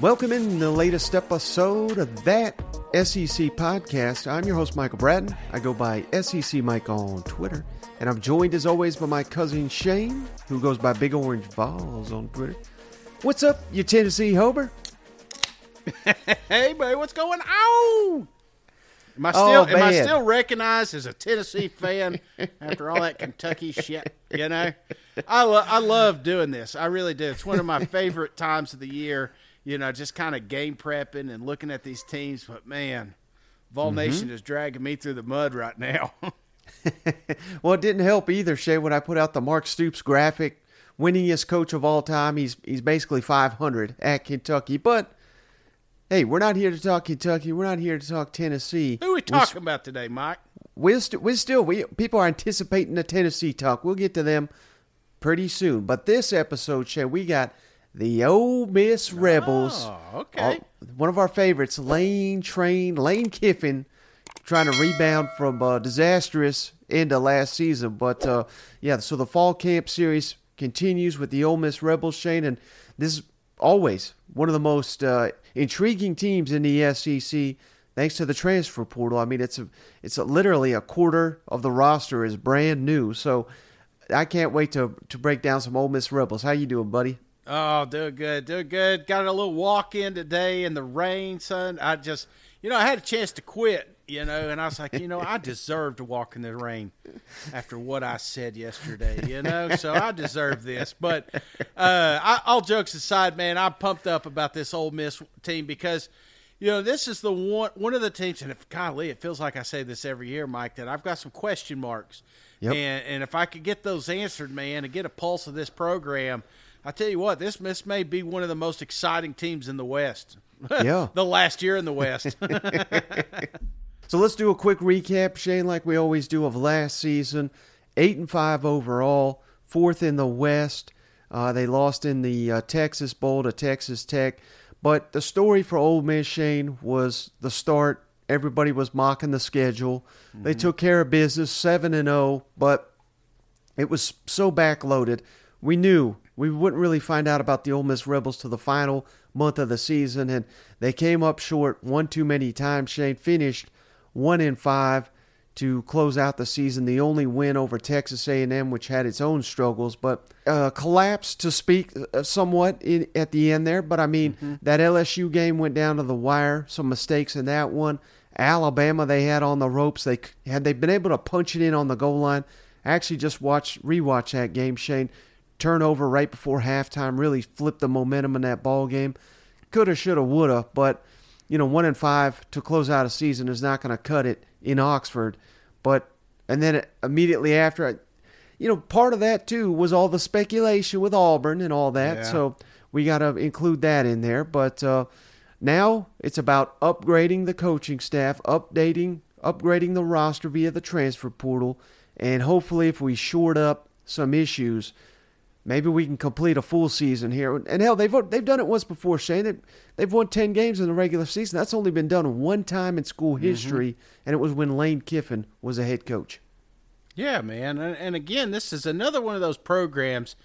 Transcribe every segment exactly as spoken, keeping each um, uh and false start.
Welcome in the latest episode of That S E C Podcast. I'm your host, Michael Bratton. I go by S E C Mike on Twitter. And I'm joined, as always, by my cousin Shane, who goes by Big Orange Vols on Twitter. What's up, you Tennessee hober? Hey, buddy, what's going on? Am I still, oh, am I still recognized as a Tennessee fan after all that Kentucky shit? You know, I, lo- I love doing this. I really do. It's one of my favorite times of the year. You know, just kind of game prepping and looking at these teams. But, man, Vol Nation mm-hmm. is dragging me through the mud right now. Well, it didn't help either, Shay, when I put out the Mark Stoops graphic, winningest coach of all time. He's he's basically five hundred at Kentucky. But, hey, we're not here to talk Kentucky. We're not here to talk Tennessee. Who are we talking we're, about today, Mike? We're, st- we're still we people are anticipating the Tennessee talk. We'll get to them pretty soon. But this episode, Shay, we got – the Ole Miss Rebels, oh, okay. uh, one of our favorites, Lane Train, Lane Kiffin, trying to rebound from uh, disastrous end of last season. But, uh, yeah, so the fall camp series continues with the Ole Miss Rebels, Shane, and this is always one of the most uh, intriguing teams in the S E C, thanks to the transfer portal. I mean, it's, a, it's a, literally a quarter of the roster is brand new. So I can't wait to, to break down some Ole Miss Rebels. How you doing, buddy? Oh, doing good, doing good. Got a little walk in today in the rain, son. I just, you know, I had a chance to quit, you know, and I was like, you know, I deserve to walk in the rain after what I said yesterday, you know, so I deserve this. But uh, I, all jokes aside, man, I'm pumped up about this Ole Miss team because, you know, this is the one one of the teams, and if, golly, it feels like I say this every year, Mike, that I've got some question marks. Yep. And, and if I could get those answered, man, and get a pulse of this program, I tell you what, this, this may be one of the most exciting teams in the West. Yeah. The last year in the West. So let's do a quick recap, Shane, like we always do, of last season. Eight and five overall, fourth in the West. Uh, they lost in the uh, Texas Bowl to Texas Tech. But the story for Ole Miss, Shane, was the start. Everybody was mocking the schedule. Mm-hmm. They took care of business, seven and zero, but it was so backloaded. We knew we wouldn't really find out about the Ole Miss Rebels till the final month of the season, and they came up short one too many times. Shane finished one and five to close out the season. The only win over Texas A and M, which had its own struggles, but uh, collapsed to speak uh, somewhat in, at the end there. But I mean, mm-hmm. that L S U game went down to the wire. Some mistakes in that one. Alabama, they had on the ropes. They had they been able to punch it in on the goal line. I actually just watched rewatch that game, Shane. Turnover right before halftime really flipped the momentum in that ball game. Coulda, shoulda, woulda, but you know, one and five to close out a season is not going to cut it in Oxford. But and then immediately after, you know, part of that too was all the speculation with Auburn and all that. Yeah. So we got to include that in there. But uh, now it's about upgrading the coaching staff, updating, upgrading the roster via the transfer portal, and hopefully, if we shored up some issues, maybe we can complete a full season here. And, hell, they've they've done it once before, Shane. They've, they've won ten games in the regular season. That's only been done one time in school history, mm-hmm. and it was when Lane Kiffin was a head coach. Yeah, man. And, and, again, this is another one of those programs.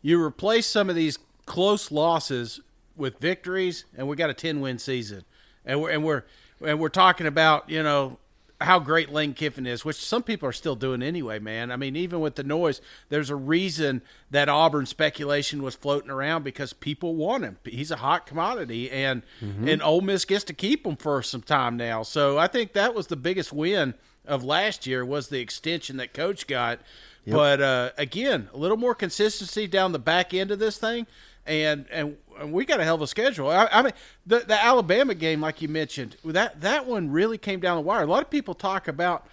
You replace some of these close losses with victories, and we got a ten-win season. And we're, and we're, and we're talking about, you know, how great Lane Kiffin is, which some people are still doing anyway, man. I mean, even with the noise, there's a reason that Auburn speculation was floating around because people want him. He's a hot commodity, and mm-hmm. and Ole Miss gets to keep him for some time now. So I think that was the biggest win of last year was the extension that Coach got. Yep. But, uh, again, a little more consistency down the back end of this thing, and and – and we got a hell of a schedule. I, I mean, the, the Alabama game, like you mentioned, that, that one really came down the wire. A lot of people talk about,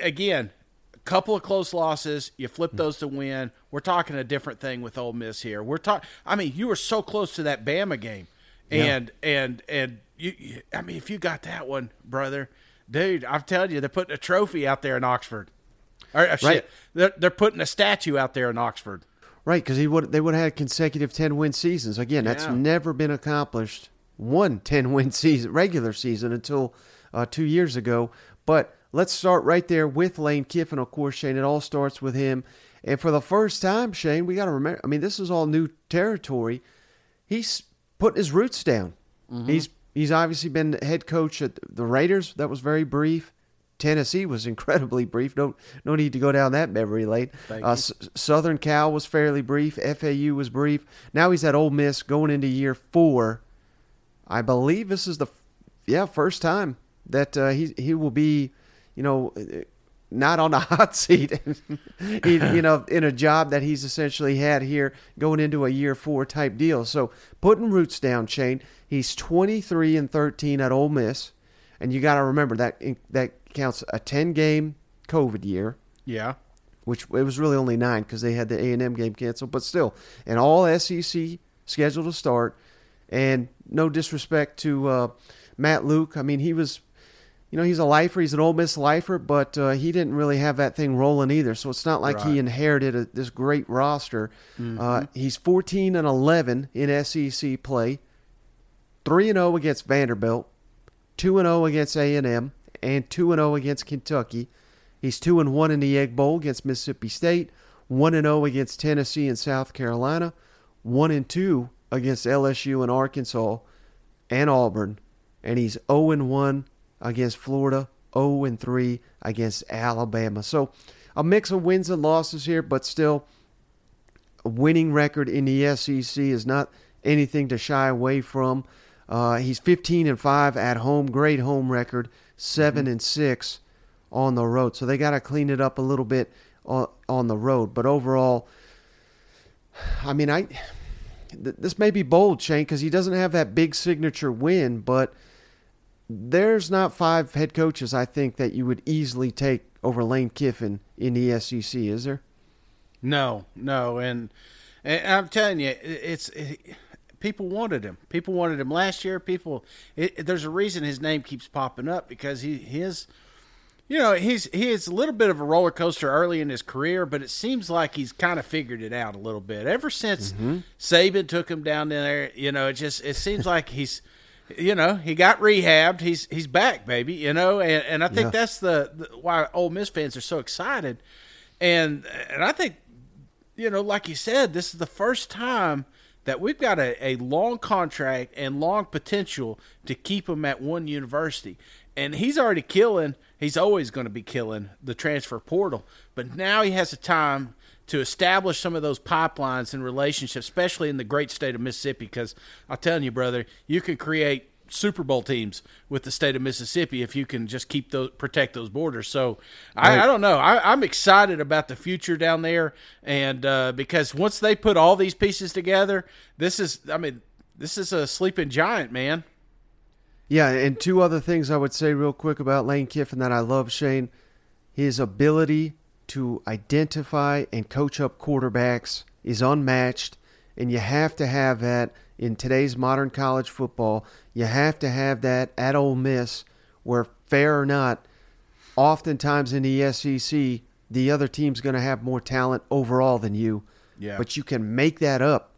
again, a couple of close losses. You flip those to win. We're talking a different thing with Ole Miss here. We're talking. I mean, you were so close to that Bama game, and yeah. and and you. I mean, if you got that one, brother, dude, I'm telling you, they're putting a trophy out there in Oxford. Or, right? Shit, they're they're putting a statue out there in Oxford. Right, because he would they would have had consecutive ten-win seasons. Again, that's yeah. never been accomplished, one ten-win season, regular season, until uh, two years ago. But let's start right there with Lane Kiffin. Of course, Shane, it all starts with him. And for the first time, Shane, we got to remember, I mean, this is all new territory. He's put his roots down. Mm-hmm. He's he's obviously been head coach at the Raiders. That was very brief. Tennessee was incredibly brief. No, no need to go down that memory lane. Uh, S- Southern Cal was fairly brief. F A U was brief. Now he's at Ole Miss going into year four. I believe this is the yeah first time that uh, he he will be, you know, not on the hot seat, he, you know, in a job that he's essentially had here going into a year four type deal. So putting roots down, Shane. He's twenty-three and thirteen at Ole Miss, and you got to remember that that. counts a ten game COVID year. Yeah. Which it was really only nine because they had the A and M game canceled, but still an all S E C schedule to start. And no disrespect to uh, Matt Luke. I mean, he was, you know, he's a lifer. He's an Ole Miss lifer, but uh, he didn't really have that thing rolling either. So it's not like right. he inherited a, this great roster. Mm-hmm. Uh, he's fourteen and eleven in S E C play, three and oh against Vanderbilt, two and oh against A and M. And two and oh against Kentucky. He's two and one in the Egg Bowl against Mississippi State, one and oh against Tennessee and South Carolina, one and two against L S U and Arkansas and Auburn, and he's oh and one against Florida, oh and three against Alabama. So a mix of wins and losses here, but still a winning record in the S E C is not anything to shy away from. Uh, he's fifteen and five at home, great home record, seven and six on the road. So they got to clean it up a little bit on, on the road. But overall, I mean, I th- this may be bold, Shane, because he doesn't have that big signature win, but there's not five head coaches, I think, that you would easily take over Lane Kiffin in the S E C, is there? No, no. And, and I'm telling you, it's it, people wanted him. People wanted him last year. People, it, there's a reason his name keeps popping up because he his, you know, he's he is a little bit of a roller coaster early in his career, but it seems like he's kind of figured it out a little bit ever since mm-hmm. Saban took him down there. You know, it just it seems like he's, you know, he got rehabbed. He's he's back, baby. You know, and, and I think yeah. that's the, the why Ole Miss fans are so excited, and and I think, you know, like you said, this is the first time that we've got a, a long contract and long potential to keep him at one university. And he's already killing, he's always going to be killing the transfer portal. But now he has a time to establish some of those pipelines and relationships, especially in the great state of Mississippi, because I'm telling you, brother, you can create Super Bowl teams with the state of Mississippi if you can just keep those, protect those borders. So right. I, I don't know. I, I'm excited about the future down there, and uh, because once they put all these pieces together, this is, I mean, this is a sleeping giant, man. Yeah, and two other things I would say real quick about Lane Kiffin that I love, Shane, his ability to identify and coach up quarterbacks is unmatched, and you have to have that. In today's modern college football, you have to have that at Ole Miss where, fair or not, oftentimes in the S E C, the other team's going to have more talent overall than you. Yeah. But you can make that up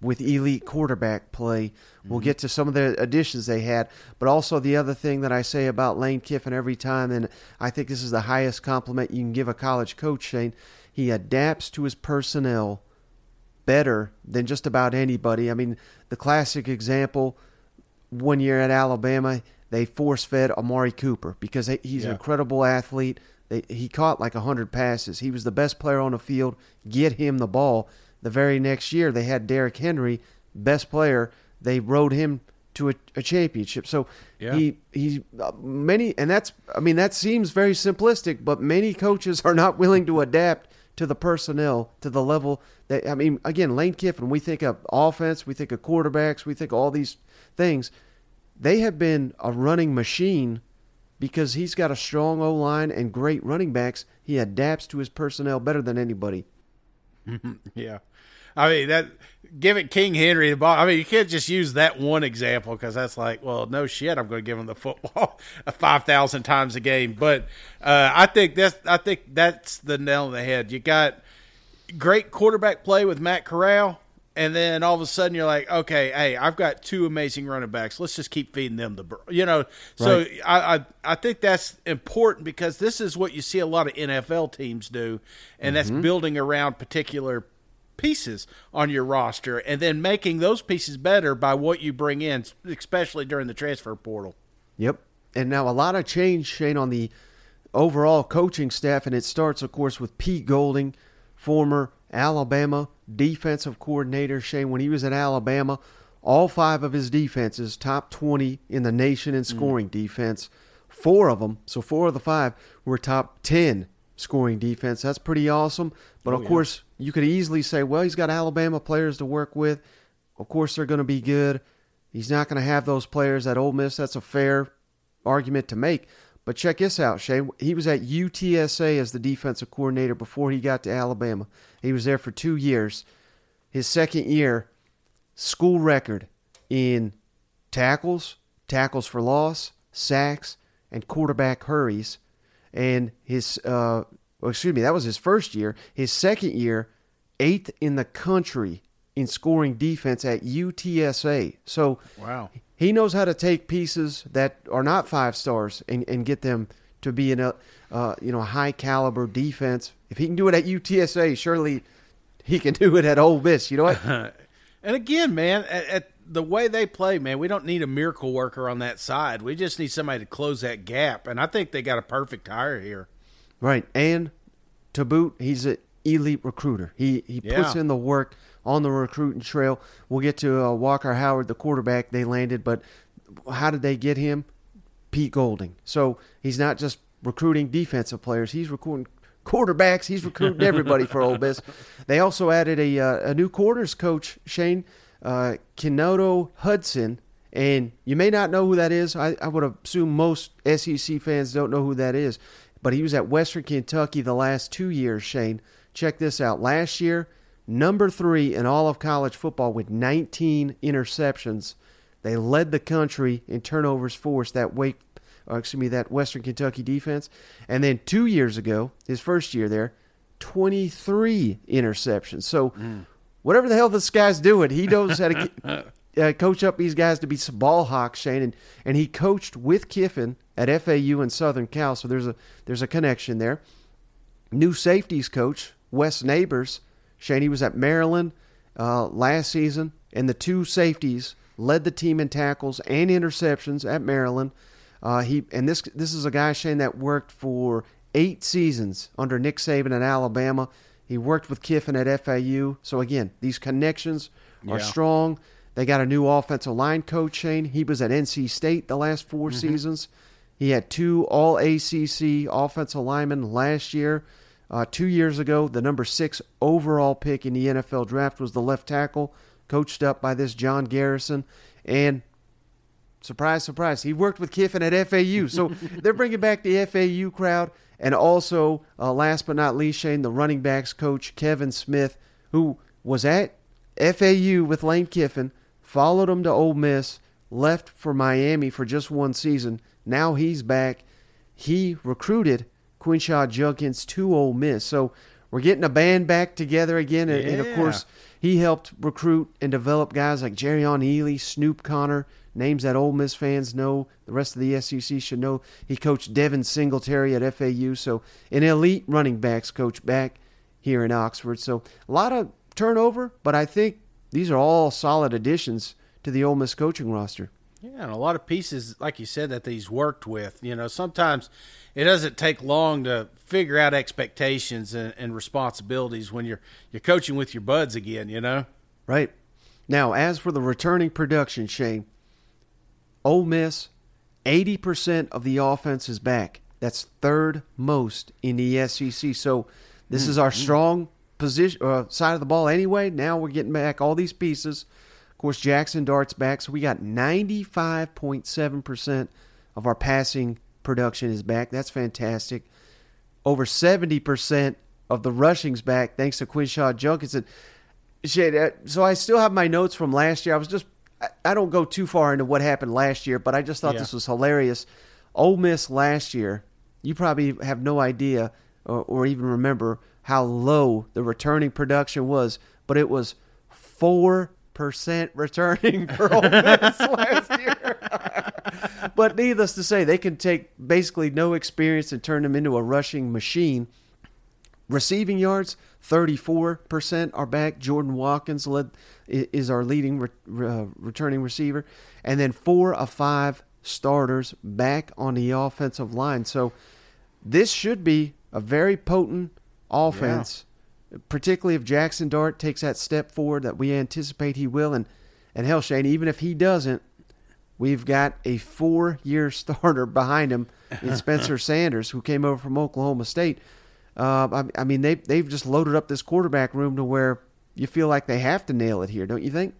with elite quarterback play. Mm-hmm. We'll get to some of the additions they had. But also the other thing that I say about Lane Kiffin every time, and I think this is the highest compliment you can give a college coach, Shane, he adapts to his personnel better than just about anybody. I mean, the classic example, one year at Alabama, they force-fed Amari Cooper because he's yeah. an incredible athlete. They, he caught like one hundred passes. He was the best player on the field. Get him the ball. The very next year, they had Derrick Henry, best player. They rode him to a, a championship. So yeah. he he many and that's I mean that seems very simplistic, but many coaches are not willing to adapt to the personnel, to the level that, I mean, again, Lane Kiffin, we think of offense, we think of quarterbacks, we think of all these things. They have been a running machine because he's got a strong O-line and great running backs. He adapts to his personnel better than anybody. Yeah. I mean, that give it King Henry the ball. I mean, you can't just use that one example because that's like, well, no shit, I'm going to give him the football five thousand times a game. But uh, I think that's I think that's the nail on the head. You got great quarterback play with Matt Corral, and then all of a sudden you're like, okay, hey, I've got two amazing running backs. Let's just keep feeding them the, you know. So right. I, I I think that's important because this is what you see a lot of N F L teams do, and mm-hmm. that's building around particular pieces on your roster and then making those pieces better by what you bring in, especially during the transfer portal. Yep. And now a lot of change, Shane, on the overall coaching staff, and it starts, of course, with Pete Golding, former Alabama defensive coordinator. Shane, when he was at Alabama, all five of his defenses, top twenty in the nation in scoring mm. defense. Four of them, so four of the five, were top ten scoring defense. That's pretty awesome. But, oh, of yeah. course, you could easily say, well, he's got Alabama players to work with. Of course they're going to be good. He's not going to have those players at Ole Miss. That's a fair argument to make. But check this out, Shane. He was at U T S A as the defensive coordinator before he got to Alabama. He was there for two years. His second year, school record in tackles, tackles for loss, sacks, and quarterback hurries. And his, uh, well, excuse me, that was his first year. His second year, eighth in the country in scoring defense at U T S A. So, wow. He knows how to take pieces that are not five stars and, and get them to be in a uh, you know high caliber defense. If he can do it at U T S A, surely he can do it at Ole Miss. You know what? And again, man, at, at the way they play, man, we don't need a miracle worker on that side. We just need somebody to close that gap. And I think they got a perfect hire here. Right, and to boot, he's an elite recruiter. He he yeah. puts in the work on the recruiting trail. We'll get to uh, Walker Howard, the quarterback they landed, but how did they get him? Pete Golding. So he's not just recruiting defensive players. He's recruiting quarterbacks. He's recruiting everybody for Ole Miss. They also added a uh, a new quarters coach, Shane, uh, Kenoto Hudson, and you may not know who that is. I, I would assume most S E C fans don't know who that is, but he was at Western Kentucky the last two years, Shane. Check this out. Last year, number three in all of college football with nineteen interceptions. They led the country in turnovers forced, that Wake, or excuse me, that Western Kentucky defense. And then two years ago, his first year there, twenty-three interceptions. So mm. whatever the hell this guy's doing, he knows how to uh, coach up these guys to be some ball hawks, Shane. And, and he coached with Kiffin at F A U and Southern Cal, so there's a there's a connection there. New safeties coach, Wes Neighbors. Shane, he was at Maryland uh, last season, and the two safeties led the team in tackles and interceptions at Maryland. Uh, he and this this is a guy, Shane, that worked for eight seasons under Nick Saban at Alabama. He worked with Kiffin at F A U. So, again, these connections are yeah. strong. They got a new offensive line coach, Shane. He was at N C State the last four mm-hmm. seasons. He had two All A C C offensive linemen last year. Uh, two years ago, the number six overall pick in the N F L draft was the left tackle, coached up by this John Garrison. And surprise, surprise, he worked with Kiffin at F A U. So they're bringing back the F A U crowd. And also, uh, last but not least, Shane, the running backs coach, Kevin Smith, who was at F A U with Lane Kiffin, followed him to Ole Miss, left for Miami for just one season. Now he's back. He recruited Quinshon Judkins to Ole Miss. So we're getting a band back together again. And, yeah. and of course, he helped recruit and develop guys like Jerrion Ealy, Snoop Connor, names that Ole Miss fans know, the rest of the S E C should know. He coached Devin Singletary at F A U. So an elite running backs coach back here in Oxford. So a lot of turnover, but I think these are all solid additions to the Ole Miss coaching roster. Yeah, and a lot of pieces, like you said, that he's worked with. You know, sometimes it doesn't take long to figure out expectations and, and responsibilities when you're you're coaching with your buds again, you know? Right. Now, as for the returning production, Shane, Ole Miss, eighty percent of the offense is back. That's third most in the S E C. So this mm-hmm. is our strong position uh, side of the ball anyway. Now we're getting back all these pieces. Of course, Jackson Dart's back, so we got ninety-five point seven percent of our passing production is back. That's fantastic. Over seventy percent of the rushing's back, thanks to Quinshon Judkins. So I still have my notes from last year. I was just I don't go too far into what happened last year, but I just thought yeah. this was hilarious. Ole Miss last year, you probably have no idea or, or even remember how low the returning production was, but it was four. percent returning for Ole Miss last year. But needless to say, they can take basically no experience and turn them into a rushing machine. Receiving yards, thirty-four percent are back. Jordan Watkins led, is our leading re, uh, returning receiver. And then four of five starters back on the offensive line. So this should be a very potent offense, yeah. particularly if Jackson Dart takes that step forward that we anticipate he will. And, and hell, Shane, even if he doesn't, we've got a four-year starter behind him in Spencer Sanders, who came over from Oklahoma State. Uh, I, I mean, they, they've just loaded up this quarterback room to where you feel like they have to nail it here, don't you think?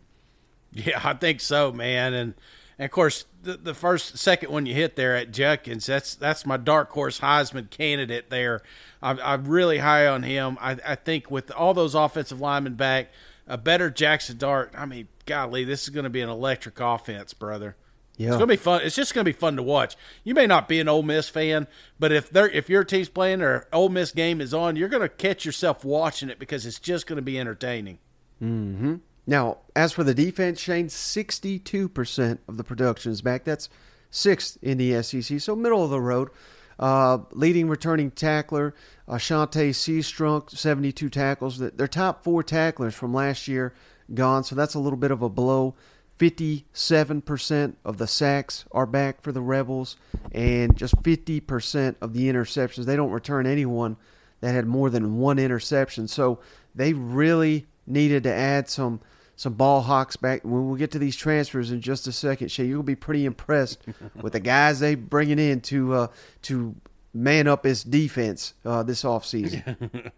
Yeah, I think so, man. And, and of course, the, the first, second one you hit there at Judkins, that's that's my dark horse Heisman candidate there. I'm, I'm really high on him. I, I think with all those offensive linemen back, a better Jackson Dart, I mean, golly, this is going to be an electric offense, brother. Yeah. It's gonna be fun. It's just gonna be fun to watch. You may not be an Ole Miss fan, but if they're if your team's playing or Ole Miss game is on, you're gonna catch yourself watching it because it's just gonna be entertaining. Mm-hmm. Now, as for the defense, Shane, sixty-two percent of the production is back. That's sixth in the S E C, so middle of the road. Uh, leading returning tackler, Ashante Seastrunk, seventy-two tackles. Their top four tacklers from last year gone, so that's a little bit of a blow. fifty-seven percent of the sacks are back for the Rebels, and just fifty percent of the interceptions. They don't return anyone that had more than one interception. So they really needed to add some some ball hawks back. When we get to these transfers in just a second, Shay, you'll be pretty impressed with the guys they bringing in to uh, to man up his defense uh, this offseason.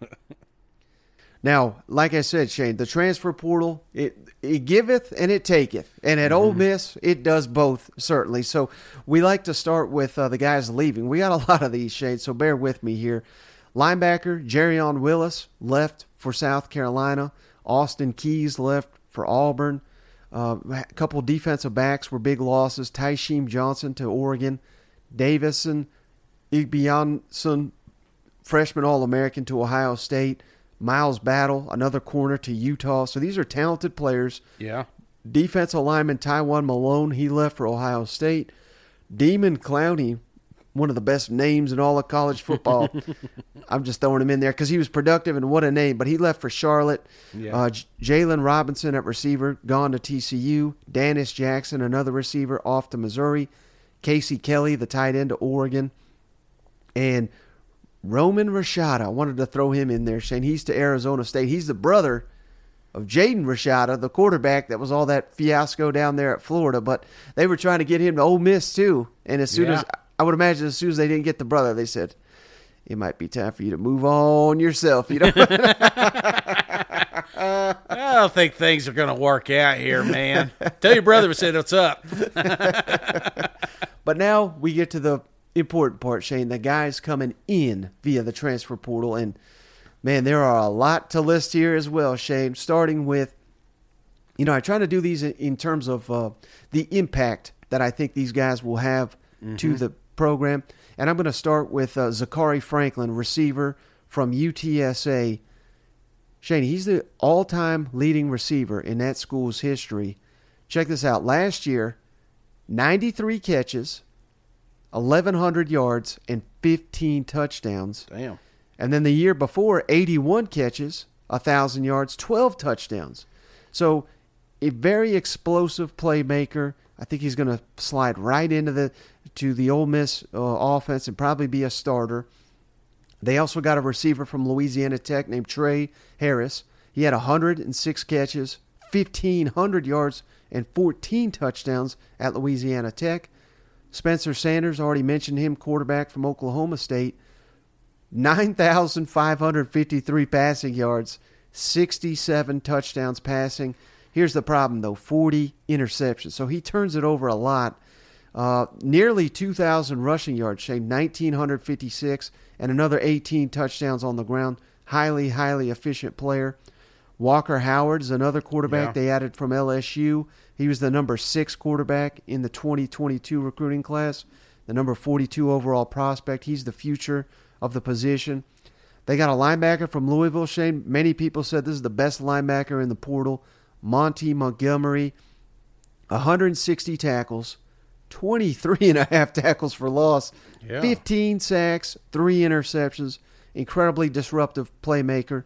Now, like I said, Shane, the transfer portal, it it giveth and it taketh. And at mm-hmm. Ole Miss, it does both, certainly. So we like to start with uh, the guys leaving. We got a lot of these, Shane, so bear with me here. Linebacker Jerrion Willis left for South Carolina. Austin Keys left for Auburn. Uh, a couple defensive backs were big losses. Tysheem Johnson to Oregon. Davison Igbionson, freshman All-American to Ohio State. Miles Battle, another corner to Utah. So these are talented players. Yeah. Defensive lineman Tywan Malone, he left for Ohio State. Demon Clowney, one of the best names in all of college football. I'm just throwing him in there because he was productive and what a name. But he left for Charlotte. Yeah. Uh, Jalen Robinson at receiver, gone to T C U. Danis Jackson, another receiver, off to Missouri. Casey Kelly, the tight end to Oregon. And Roman Rashada, I wanted to throw him in there, Shane. He's to Arizona State. He's the brother of Jaden Rashada, the quarterback that was all that fiasco down there at Florida. But they were trying to get him to Ole Miss, too. And as soon yeah. as, I would imagine as soon as they didn't get the brother, they said, it might be time for you to move on yourself. You know? I don't think things are going to work out here, man. Tell your brother we said what's up. But now we get to the important part, Shane, the guys coming in via the transfer portal. And, man, there are a lot to list here as well, Shane, starting with, you know, I try to do these in terms of uh, the impact that I think these guys will have mm-hmm. to the program. And I'm going to start with uh, Zakari Franklin, receiver from U T S A. Shane, he's the all-time leading receiver in that school's history. Check this out. Last year, ninety-three catches, eleven hundred yards, and fifteen touchdowns. Damn. And then the year before, eighty-one catches, one thousand yards, twelve touchdowns. So a very explosive playmaker. I think he's going to slide right into the to the Ole Miss uh, offense and probably be a starter. They also got a receiver from Louisiana Tech named Trey Harris. He had one hundred six catches, fifteen hundred yards, and fourteen touchdowns at Louisiana Tech. Spencer Sanders, already mentioned him, quarterback from Oklahoma State, nine thousand five hundred fifty-three passing yards, sixty-seven touchdowns passing. Here's the problem, though, forty interceptions. So he turns it over a lot. Uh, nearly two thousand rushing yards, Shane, one thousand nine hundred fifty-six, and another eighteen touchdowns on the ground. Highly, highly efficient player. Walker Howard is another quarterback yeah. they added from L S U. He was the number six quarterback in the twenty twenty-two recruiting class, the number forty-two overall prospect. He's the future of the position. They got a linebacker from Louisville, Shane. Many people said this is the best linebacker in the portal, Monty Montgomery. one hundred sixty tackles, twenty-three and a half tackles for loss, yeah. fifteen sacks, three interceptions, incredibly disruptive playmaker.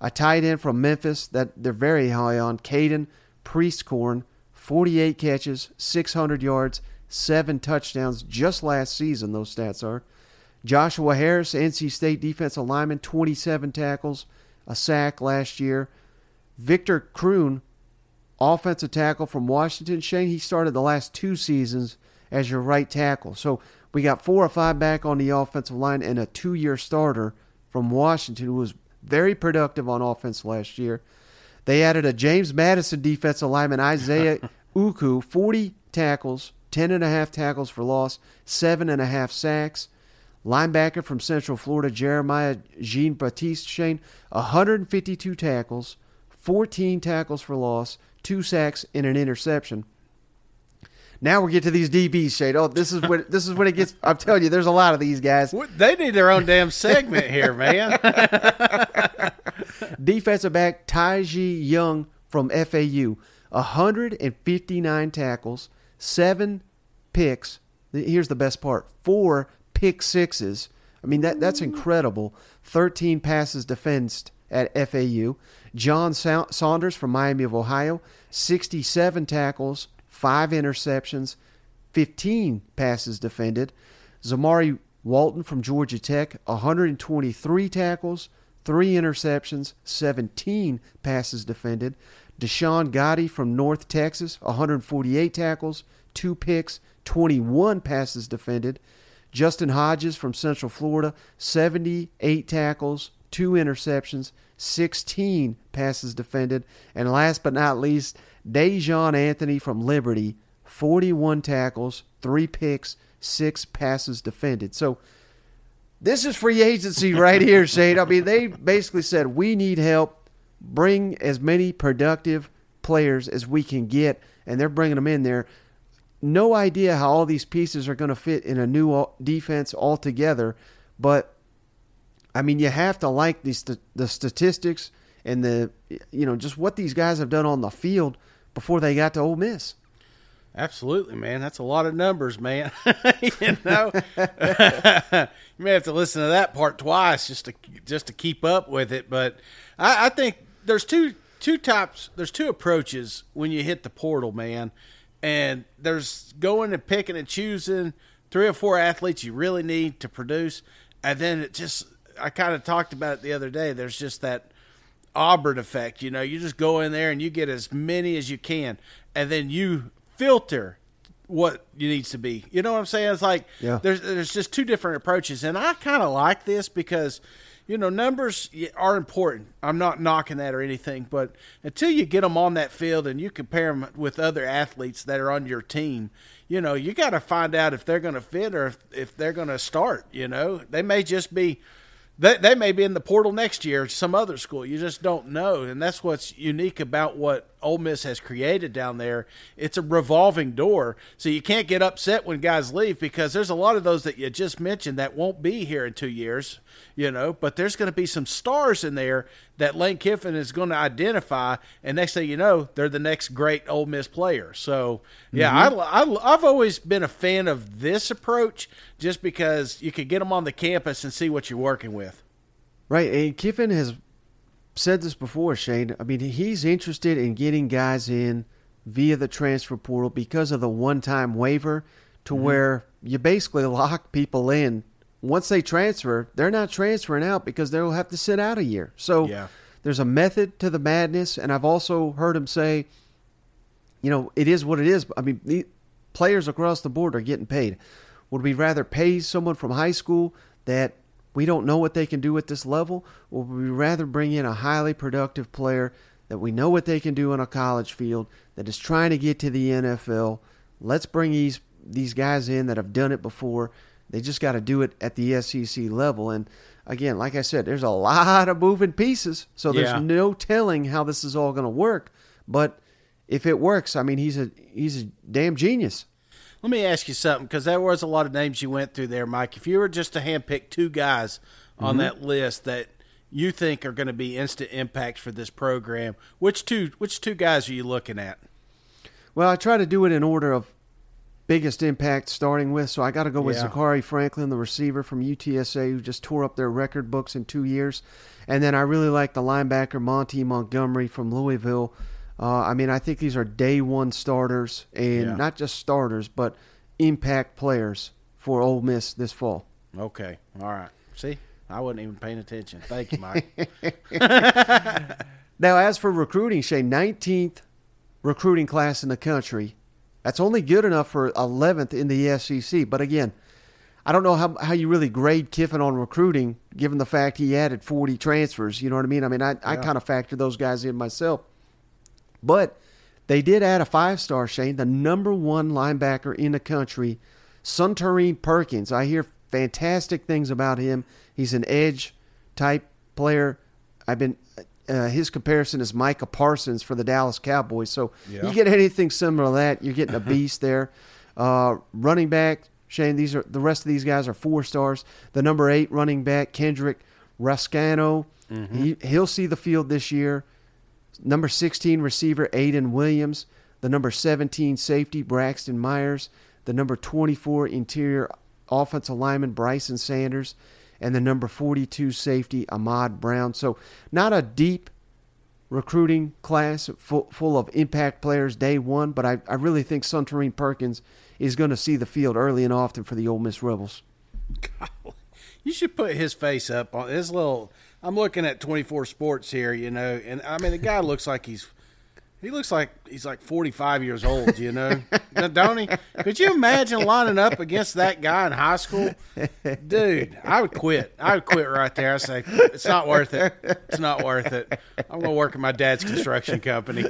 A tight end from Memphis that they're very high on, Caden Priestcorn, forty-eight catches, six hundred yards, seven touchdowns just last season, those stats are. Joshua Harris, N C State defensive lineman, twenty-seven tackles, a sack last year. Victor Kroon, offensive tackle from Washington. Shane, he started the last two seasons as your right tackle. So we got four or five back on the offensive line and a two-year starter from Washington who was very productive on offense last year. They added a James Madison defensive lineman, Isaiah Uku, forty tackles, ten and a half tackles for loss, seven and a half sacks. Linebacker from Central Florida, Jeremiah Jean-Baptiste, Shane, one hundred fifty-two tackles, fourteen tackles for loss, two sacks, and an interception. Now we get to these D Bs, Shane. Oh, this is when this is when it gets. I'm telling you, there's a lot of these guys. They need their own damn segment here, man. Defensive back Taiji Young from F A U, one hundred fifty-nine tackles, seven picks. Here's the best part: four pick sixes. I mean, that that's incredible. thirteen passes defensed at F A U. John Sa- Saunders from Miami of Ohio, sixty-seven tackles, five interceptions, fifteen passes defended. Zamari Walton from Georgia Tech, one hundred twenty-three tackles, three interceptions, seventeen passes defended. Deshaun Gotti from North Texas, one hundred forty-eight tackles, two picks, twenty-one passes defended. Justin Hodges from Central Florida, seventy-eight tackles, two interceptions, sixteen passes defended. And last but not least, Dejon Anthony from Liberty, forty-one tackles, three picks, six passes defended. So this is free agency right here, Shane. I mean, they basically said, we need help. Bring as many productive players as we can get, and they're bringing them in there. No idea how all these pieces are going to fit in a new defense altogether, but, I mean, you have to like these, the statistics and the, you know, just what these guys have done on the field before they got to Ole Miss. Absolutely, man. That's a lot of numbers, man. You know, you may have to listen to that part twice just to just to keep up with it. But I, I think there's two two types. There's two approaches when you hit the portal, man. And there's going and picking and choosing three or four athletes you really need to produce, and then it just. I kind of talked about it the other day. There's just that Auburn effect, you know, you just go in there and you get as many as you can, and then you filter what you needs to be. You know what I'm saying? It's like yeah. there's there's just two different approaches, and I kind of like this because, you know, numbers are important. I'm not knocking that or anything, but until you get them on that field and you compare them with other athletes that are on your team, you know, you got to find out if they're going to fit or if, if they're going to start. You know, they may just be They they may be in the portal next year, some other school. You just don't know, and that's what's unique about what Ole Miss has created down there. It's a revolving door, so you can't get upset when guys leave because there's a lot of those that you just mentioned that won't be here in two years, you know. But there's going to be some stars in there that Lane Kiffin is going to identify, and next thing you know, they're the next great Ole Miss player. So, yeah, mm-hmm. I, I, I've always been a fan of this approach just because you can get them on the campus and see what you're working with. Right, and Kiffin has said this before, Shane. I mean, he's interested in getting guys in via the transfer portal because of the one-time waiver to mm-hmm. where you basically lock people in. Once they transfer, they're not transferring out because they'll have to sit out a year. So yeah. there's a method to the madness, and I've also heard him say, you know, it is what it is. I mean, the players across the board are getting paid. Would we rather pay someone from high school that we don't know what they can do at this level, or would we rather bring in a highly productive player that we know what they can do in a college field that is trying to get to the N F L? Let's bring these these guys in that have done it before. They just got to do it at the S E C level. And, again, like I said, there's a lot of moving pieces, so there's yeah. no telling how this is all going to work. But if it works, I mean, he's a he's a damn genius. Let me ask you something, because there was a lot of names you went through there, Mike. If you were just to handpick two guys on mm-hmm. that list that you think are going to be instant impacts for this program, which two which two guys are you looking at? Well, I try to do it in order of biggest impact starting with. So I got to go with yeah. Zakari Franklin, the receiver from U T S A, who just tore up their record books in two years. And then I really like the linebacker Monty Montgomery from Louisville. Uh, I mean, I think these are day one starters, and yeah. not just starters, but impact players for Ole Miss this fall. Okay. All right. See, I wasn't even paying attention. Thank you, Mike. Now, as for recruiting, Shane, nineteenth recruiting class in the country. That's only good enough for eleventh in the S E C. But again, I don't know how how you really grade Kiffin on recruiting, given the fact he added forty transfers. You know what I mean? I mean, I, yeah. I kind of factor those guys in myself. But they did add a five-star, Shane, the number one linebacker in the country, Suntarine Perkins. I hear fantastic things about him. He's an edge-type player. I've been... Uh, his comparison is Micah Parsons for the Dallas Cowboys. So yeah. you get anything similar to that, you're getting a beast there. Uh, running back, Shane, these are the rest of these guys are four stars. The number eight running back, Kendrick Rascano, mm-hmm. he, he'll see the field this year. Number sixteen receiver, Aiden Williams. The number seventeen safety, Braxton Myers. The number twenty-four interior offensive lineman, Bryson Sanders. And the number forty-two safety, Ahmad Brown. So not a deep recruiting class full, full of impact players day one, but I, I really think Suntarine Perkins is going to see the field early and often for the Ole Miss Rebels. God, you should put his face up on his little – I'm looking at twenty-four Sports here, you know, and, I mean, the guy looks like he's – He looks like he's like forty-five years old, you know, don't he? Could you imagine lining up against that guy in high school? Dude, I would quit. I would quit right there. I say, it's not worth it. It's not worth it. I'm going to work at my dad's construction company.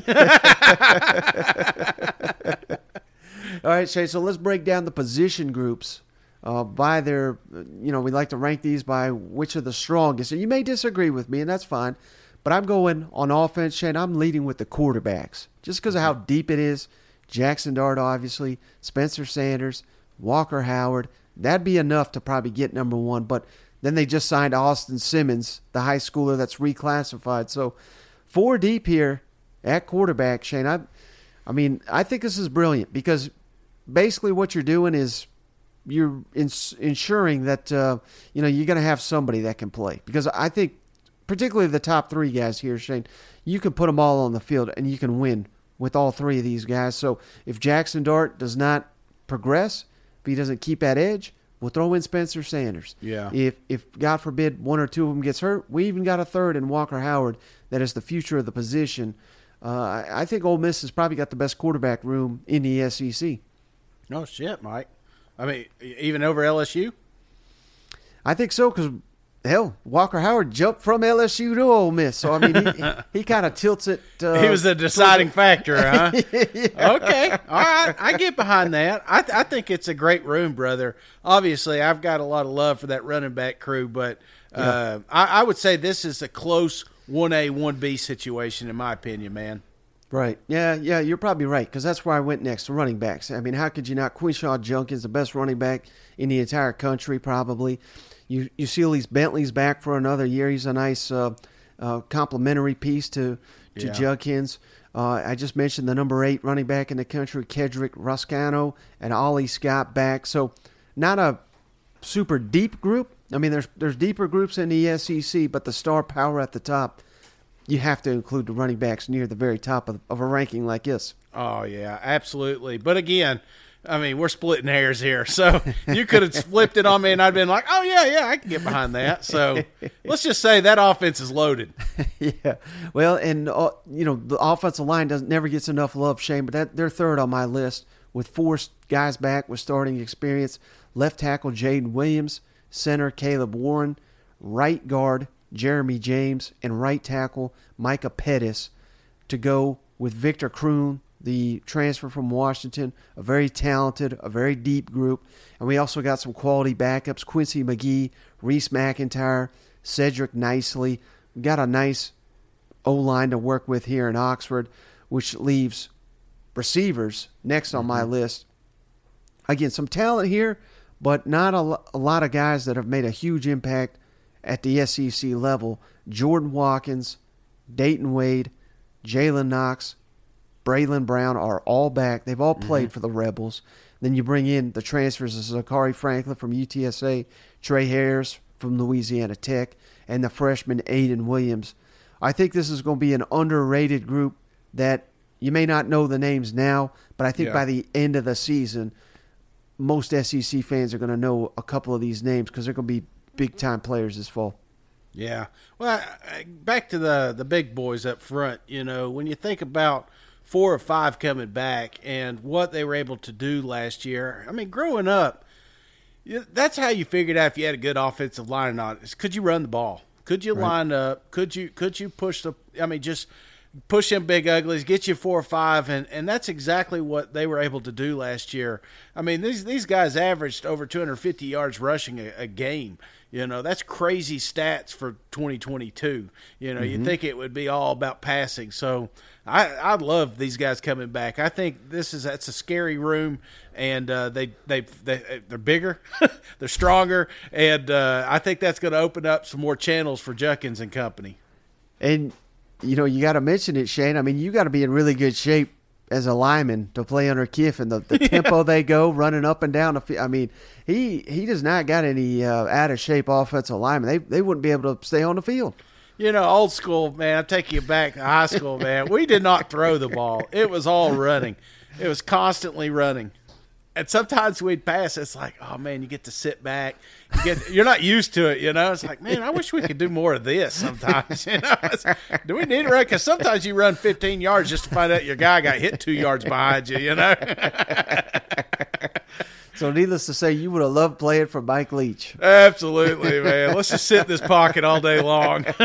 All right, Shay, so let's break down the position groups uh, by their, you know, we like to rank these by which are the strongest. And you may disagree with me, and that's fine. But I'm going on offense, Shane. I'm leading with the quarterbacks just because of how deep it is. Jackson Dart, obviously. Spencer Sanders. Walker Howard. That'd be enough to probably get number one. But then they just signed Austin Simmons, the high schooler that's reclassified. So four deep here at quarterback, Shane. I, I mean, I think this is brilliant because basically what you're doing is you're ins- ensuring that, uh, you know, you're going to have somebody that can play. Because I think particularly the top three guys here, Shane, you can put them all on the field and you can win with all three of these guys. So if Jackson Dart does not progress, if he doesn't keep that edge, we'll throw in Spencer Sanders. Yeah. If, if God forbid, one or two of them gets hurt, we even got a third in Walker Howard that is the future of the position. Uh, I think Ole Miss has probably got the best quarterback room in the S E C. Oh, shit, Mike. I mean, even over L S U? I think so because – hell, Walker Howard jumped from L S U to Ole Miss. So, I mean, he, he, he kind of tilts it. Uh, he was the deciding factor, huh? Yeah. Okay. All right. I get behind that. I, th- I think it's a great room, brother. Obviously, I've got a lot of love for that running back crew, but uh, yeah. I, I would say this is a close one A, one B situation, in my opinion, man. Right. Yeah, yeah, you're probably right because that's where I went next, running backs. I mean, how could you not? Quinshon Judkins, the best running back in the entire country, probably. You you see Ulysses Bentley's back for another year. He's a nice uh, uh, complimentary piece to to yeah. Judkins. Uh, I just mentioned the number eight running back in the country, Kendrick Rascano, and Ollie Scott back. So not a super deep group. I mean, there's there's deeper groups in the S E C, but the star power at the top, you have to include the running backs near the very top of, of a ranking like this. Oh, yeah, absolutely. But again, I mean, we're splitting hairs here. So you could have flipped it on me and I'd been like, oh, yeah, yeah, I can get behind that. So let's just say that offense is loaded. Yeah. Well, and, uh, you know, the offensive line doesn't never gets enough love, Shane, but that, they're third on my list with four guys back with starting experience. Left tackle, Jaden Williams. Center, Caleb Warren. Right guard, Jeremy James. And right tackle, Micah Pettis, to go with Victor Kroon, the transfer from Washington, a very talented, a very deep group. And we also got some quality backups, Quincy McGee, Reese McIntyre, Cedric Nicely. We got a nice O-line to work with here in Oxford, which leaves receivers next on my list. Again, some talent here, but not a lot of guys that have made a huge impact at the S E C level. Jordan Watkins, Dayton Wade, Jalen Knox, Braylon Brown are all back. They've all played mm-hmm. for the Rebels. Then you bring in the transfers of Zakari Franklin from U T S A, Trey Harris from Louisiana Tech, and the freshman Aiden Williams. I think this is going to be an underrated group that you may not know the names now, but I think yeah. by the end of the season, most S E C fans are going to know a couple of these names because they're going to be big-time players this fall. Yeah. Well, back to the, the big boys up front, you know, when you think about four or five coming back and what they were able to do last year, I mean, growing up, that's how you figured out if you had a good offensive line or not, is could you run the ball? Could you right. line up? Could you could you push the – I mean, just push them big uglies, get you four or five, and, and that's exactly what they were able to do last year. I mean, these, these guys averaged over two hundred fifty yards rushing a, a game. You know, that's crazy stats for twenty twenty-two. You know, mm-hmm. you'd think it would be all about passing. So I, I love these guys coming back. I think this is that's a scary room, and uh, they they they they're bigger, they're stronger, and uh, I think that's going to open up some more channels for Judkins and company. And you know, you got to mention it, Shane. I mean, you got to be in really good shape as a lineman to play under Kiffin, the, the yeah. tempo they go, running up and down the field. I mean, he he does not got any uh, out-of-shape offensive linemen. They they wouldn't be able to stay on the field. You know, old school, man, I'm taking you back to high school, man. We did not throw the ball. It was all running. It was constantly running. And sometimes we'd pass. It's like, oh, man, you get to sit back. You get, you're not used to it, you know. It's like, man, I wish we could do more of this sometimes. You know, it's, do we need to run? Because sometimes you run fifteen yards just to find out your guy got hit two yards behind you, you know. So needless to say, you would have loved playing for Mike Leach. Absolutely, man. Let's just sit in this pocket all day long. All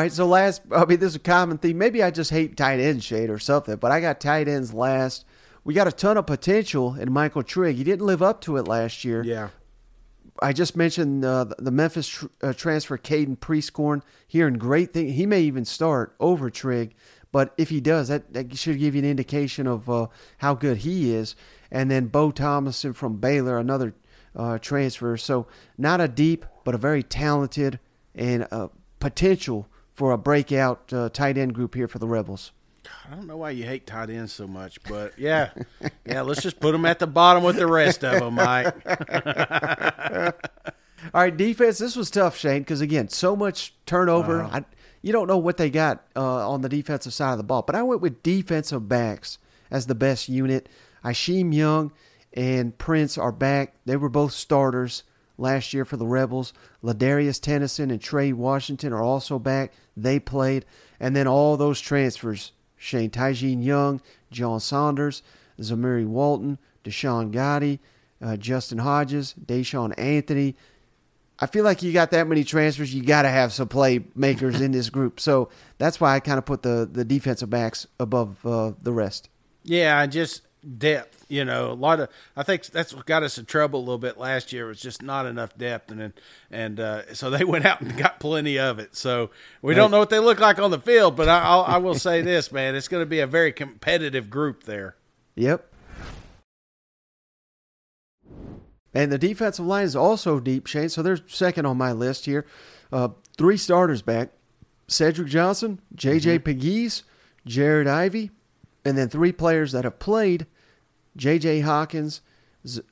right, so last, I mean, this is a common theme. Maybe I just hate tight end shade or something, but I got tight ends last. We got a ton of potential in Michael Trigg. He didn't live up to it last year. Yeah. I just mentioned uh, the Memphis tr- uh, transfer, Caden Prescorn, hearing great things. He may even start over Trigg, but if he does, that, that should give you an indication of uh, how good he is. And then Bo Thomason from Baylor, another uh, transfer. So not a deep, but a very talented and uh, potential for a breakout uh, tight end group here for the Rebels. I don't know why you hate tight ends so much, but yeah. Yeah, let's just put them at the bottom with the rest of them, Mike. All right, defense, this was tough, Shane, because, again, so much turnover. Uh-huh. I, you don't know what they got uh, on the defensive side of the ball. But I went with defensive backs as the best unit. Aisheem Young and Prince are back. They were both starters last year for the Rebels. Ladarius Tennyson and Trey Washington are also back. They played. And then all those transfers, Shane, Tyjeen Young, John Saunders, Zamiri Walton, Deshaun Gotti, uh, Justin Hodges, Deshaun Anthony. I feel like you got that many transfers, you got to have some playmakers in this group. So that's why I kind of put the, the defensive backs above uh, the rest. Yeah, just depth. You know, a lot of I think that's what got us in trouble a little bit last year was just not enough depth, and and uh, so they went out and got plenty of it. So we right. don't know what they look like on the field, but I I'll, I will say this, man, it's going to be a very competitive group there. Yep. And the defensive line is also deep, Shane. So they're second on my list here. Uh, three starters back: Cedric Johnson, J J mm-hmm. Pegues, Jared Ivey, and then three players that have played. J J. Hawkins,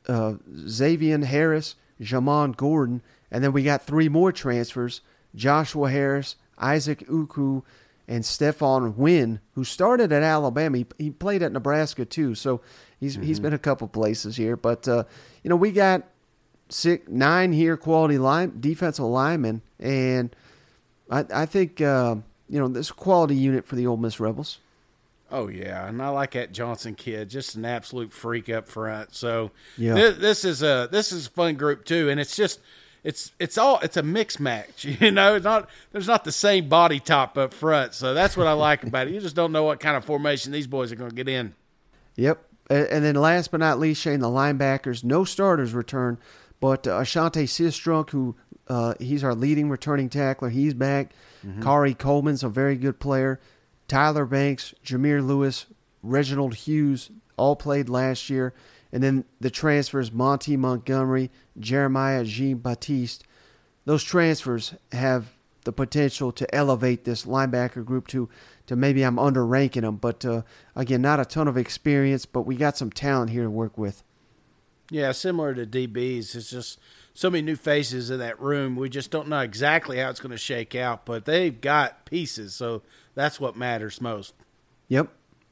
uh, Xavier Harris, Jamon Gordon, and then we got three more transfers, Joshua Harris, Isaac Uku, and Stephon Wynn, who started at Alabama. He, he played at Nebraska, too, so he's mm-hmm. he's been a couple places here. But, uh, you know, we got six, nine here quality line, defensive linemen, and I, I think, uh, you know, this quality unit for the Ole Miss Rebels. Oh, yeah, and I like that Johnson kid, just an absolute freak up front. So yeah. th- this is a this is a fun group too, and it's just it's it's all it's a mix match, you know. It's not there's not the same body type up front, so that's what I like about it. You just don't know what kind of formation these boys are going to get in. Yep, and then last but not least, Shane, the linebackers, no starters return, but uh, Ashante Sistrunk, who uh, he's our leading returning tackler, he's back. Mm-hmm. Kari Coleman's a very good player. Tyler Banks, Jameer Lewis, Reginald Hughes all played last year. And then the transfers, Monty Montgomery, Jeremiah Jean-Baptiste. Those transfers have the potential to elevate this linebacker group to, to maybe I'm underranking them. But, uh, again, not a ton of experience, but we got some talent here to work with. Yeah, similar to D B's, it's just so many new faces in that room. We just don't know exactly how it's going to shake out, but they've got pieces, so that's what matters most. Yep.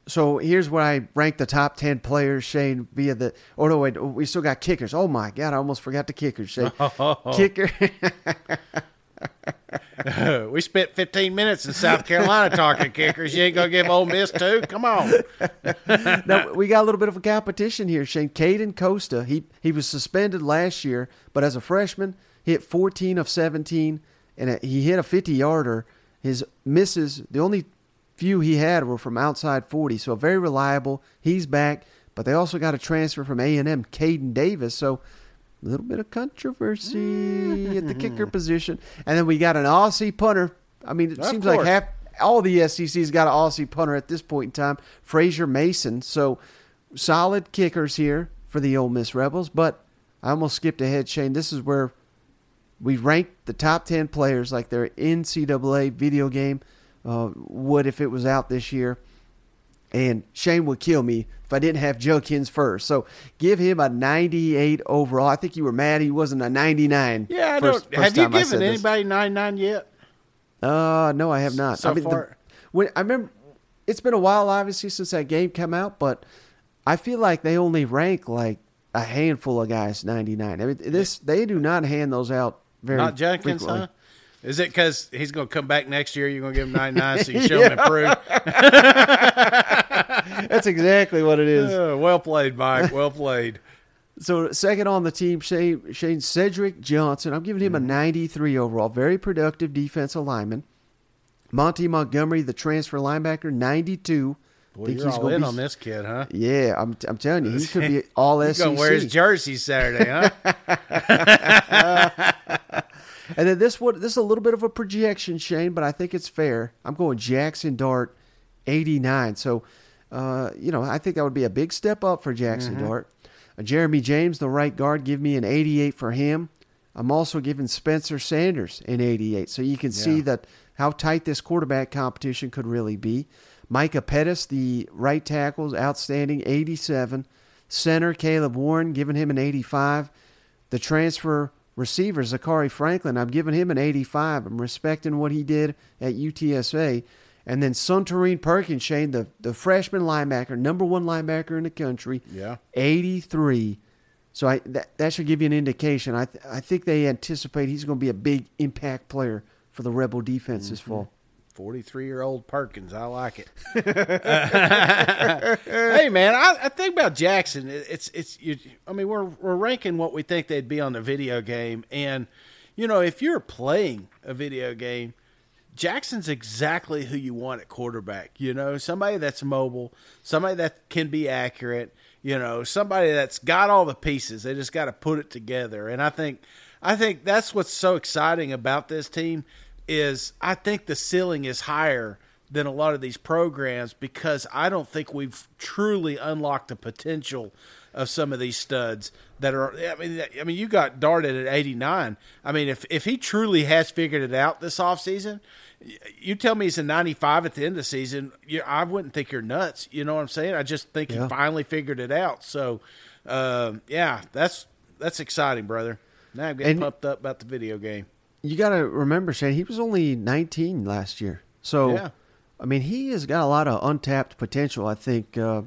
So here's where I ranked the top ten players, Shane, via the – oh, no, wait, we still got kickers. Oh, my God, I almost forgot the kickers, Shane. Oh. Kicker. We spent fifteen minutes in South Carolina talking kickers. You ain't going to give Ole Miss two? Come on. Now, we got a little bit of a competition here, Shane. Caden Costa, he, he was suspended last year, but as a freshman, hit fourteen of seventeen, and he hit a fifty-yarder. His misses, the only – few he had were from outside forty, so very reliable. He's back, but they also got a transfer from A and M, Caden Davis, so a little bit of controversy at the kicker position. And then we got an Aussie punter. I mean, it of seems course. like half all the S E C's got an Aussie punter at this point in time, Frazier Mason. So solid kickers here for the Ole Miss Rebels, but I almost skipped ahead, Shane. This is where we ranked the top ten players like their N C double A video game. Uh, would if it was out this year. And Shane would kill me if I didn't have Judkins first. So give him a ninety-eight overall. I think you were mad he wasn't a ninety-nine. Yeah, I first, don't. First have you given anybody this. ninety-nine yet? Uh, no, I have not. So I mean, far, the, when I remember, it's been a while, obviously, since that game came out. But I feel like they only rank like a handful of guys ninety-nine. I mean, this they do not hand those out very not Judkins, frequently. Huh? Is it because he's going to come back next year, you're going to give him ninety-nine so you show yeah. him improved? That's exactly what it is. Uh, well played, Mike. Well played. So second on the team, Shane, Shane Cedric Johnson. I'm giving him a ninety-three overall. Very productive defensive lineman. Monty Montgomery, the transfer linebacker, ninety-two. Well, think you're he's all in be, on this kid, huh? Yeah, I'm I'm telling you, he could be all S E C. He's going to wear his jersey Saturday, huh? And then this one, this is a little bit of a projection, Shane, but I think it's fair. I'm going Jackson Dart, eighty-nine. So, uh, you know, I think that would be a big step up for Jackson mm-hmm. Dart. Uh, Jeremy James, the right guard, give me an eighty-eight for him. I'm also giving Spencer Sanders an eighty-eight. So you can yeah. see that how tight this quarterback competition could really be. Micah Pettis, the right tackle, outstanding, eighty-seven. Center, Caleb Warren, giving him an eighty-five. The transfer receiver, Zakari Franklin, I'm giving him an eighty-five. I'm respecting what he did at U T S A. And then Suntarine Perkins, Shane, the, the freshman linebacker, number one linebacker in the country, yeah, eighty-three. So I that, that should give you an indication. I th- I think they anticipate he's going to be a big impact player for the Rebel defense mm-hmm. this fall. forty-three-year-old Perkins, I like it. Hey, man, I, I think about Jackson. It, it's it's. You, I mean, we're we're ranking what we think they'd be on the video game, and you know, if you're playing a video game, Jackson's exactly who you want at quarterback. You know, somebody that's mobile, somebody that can be accurate. You know, somebody that's got all the pieces. They just got to put it together. And I think I think that's what's so exciting about this team. Is I think the ceiling is higher than a lot of these programs because I don't think we've truly unlocked the potential of some of these studs that are. I mean, I mean, you got Darted at eighty-nine. I mean, if if he truly has figured it out this offseason, you tell me he's a ninety-five at the end of the season, you, I wouldn't think you're nuts. You know what I'm saying? I just think yeah. he finally figured it out. So, uh, yeah, that's that's exciting, brother. Now I'm getting and, pumped up about the video game. You got to remember, Shane, he was only nineteen last year. So, yeah. I mean, he has got a lot of untapped potential, I think, uh,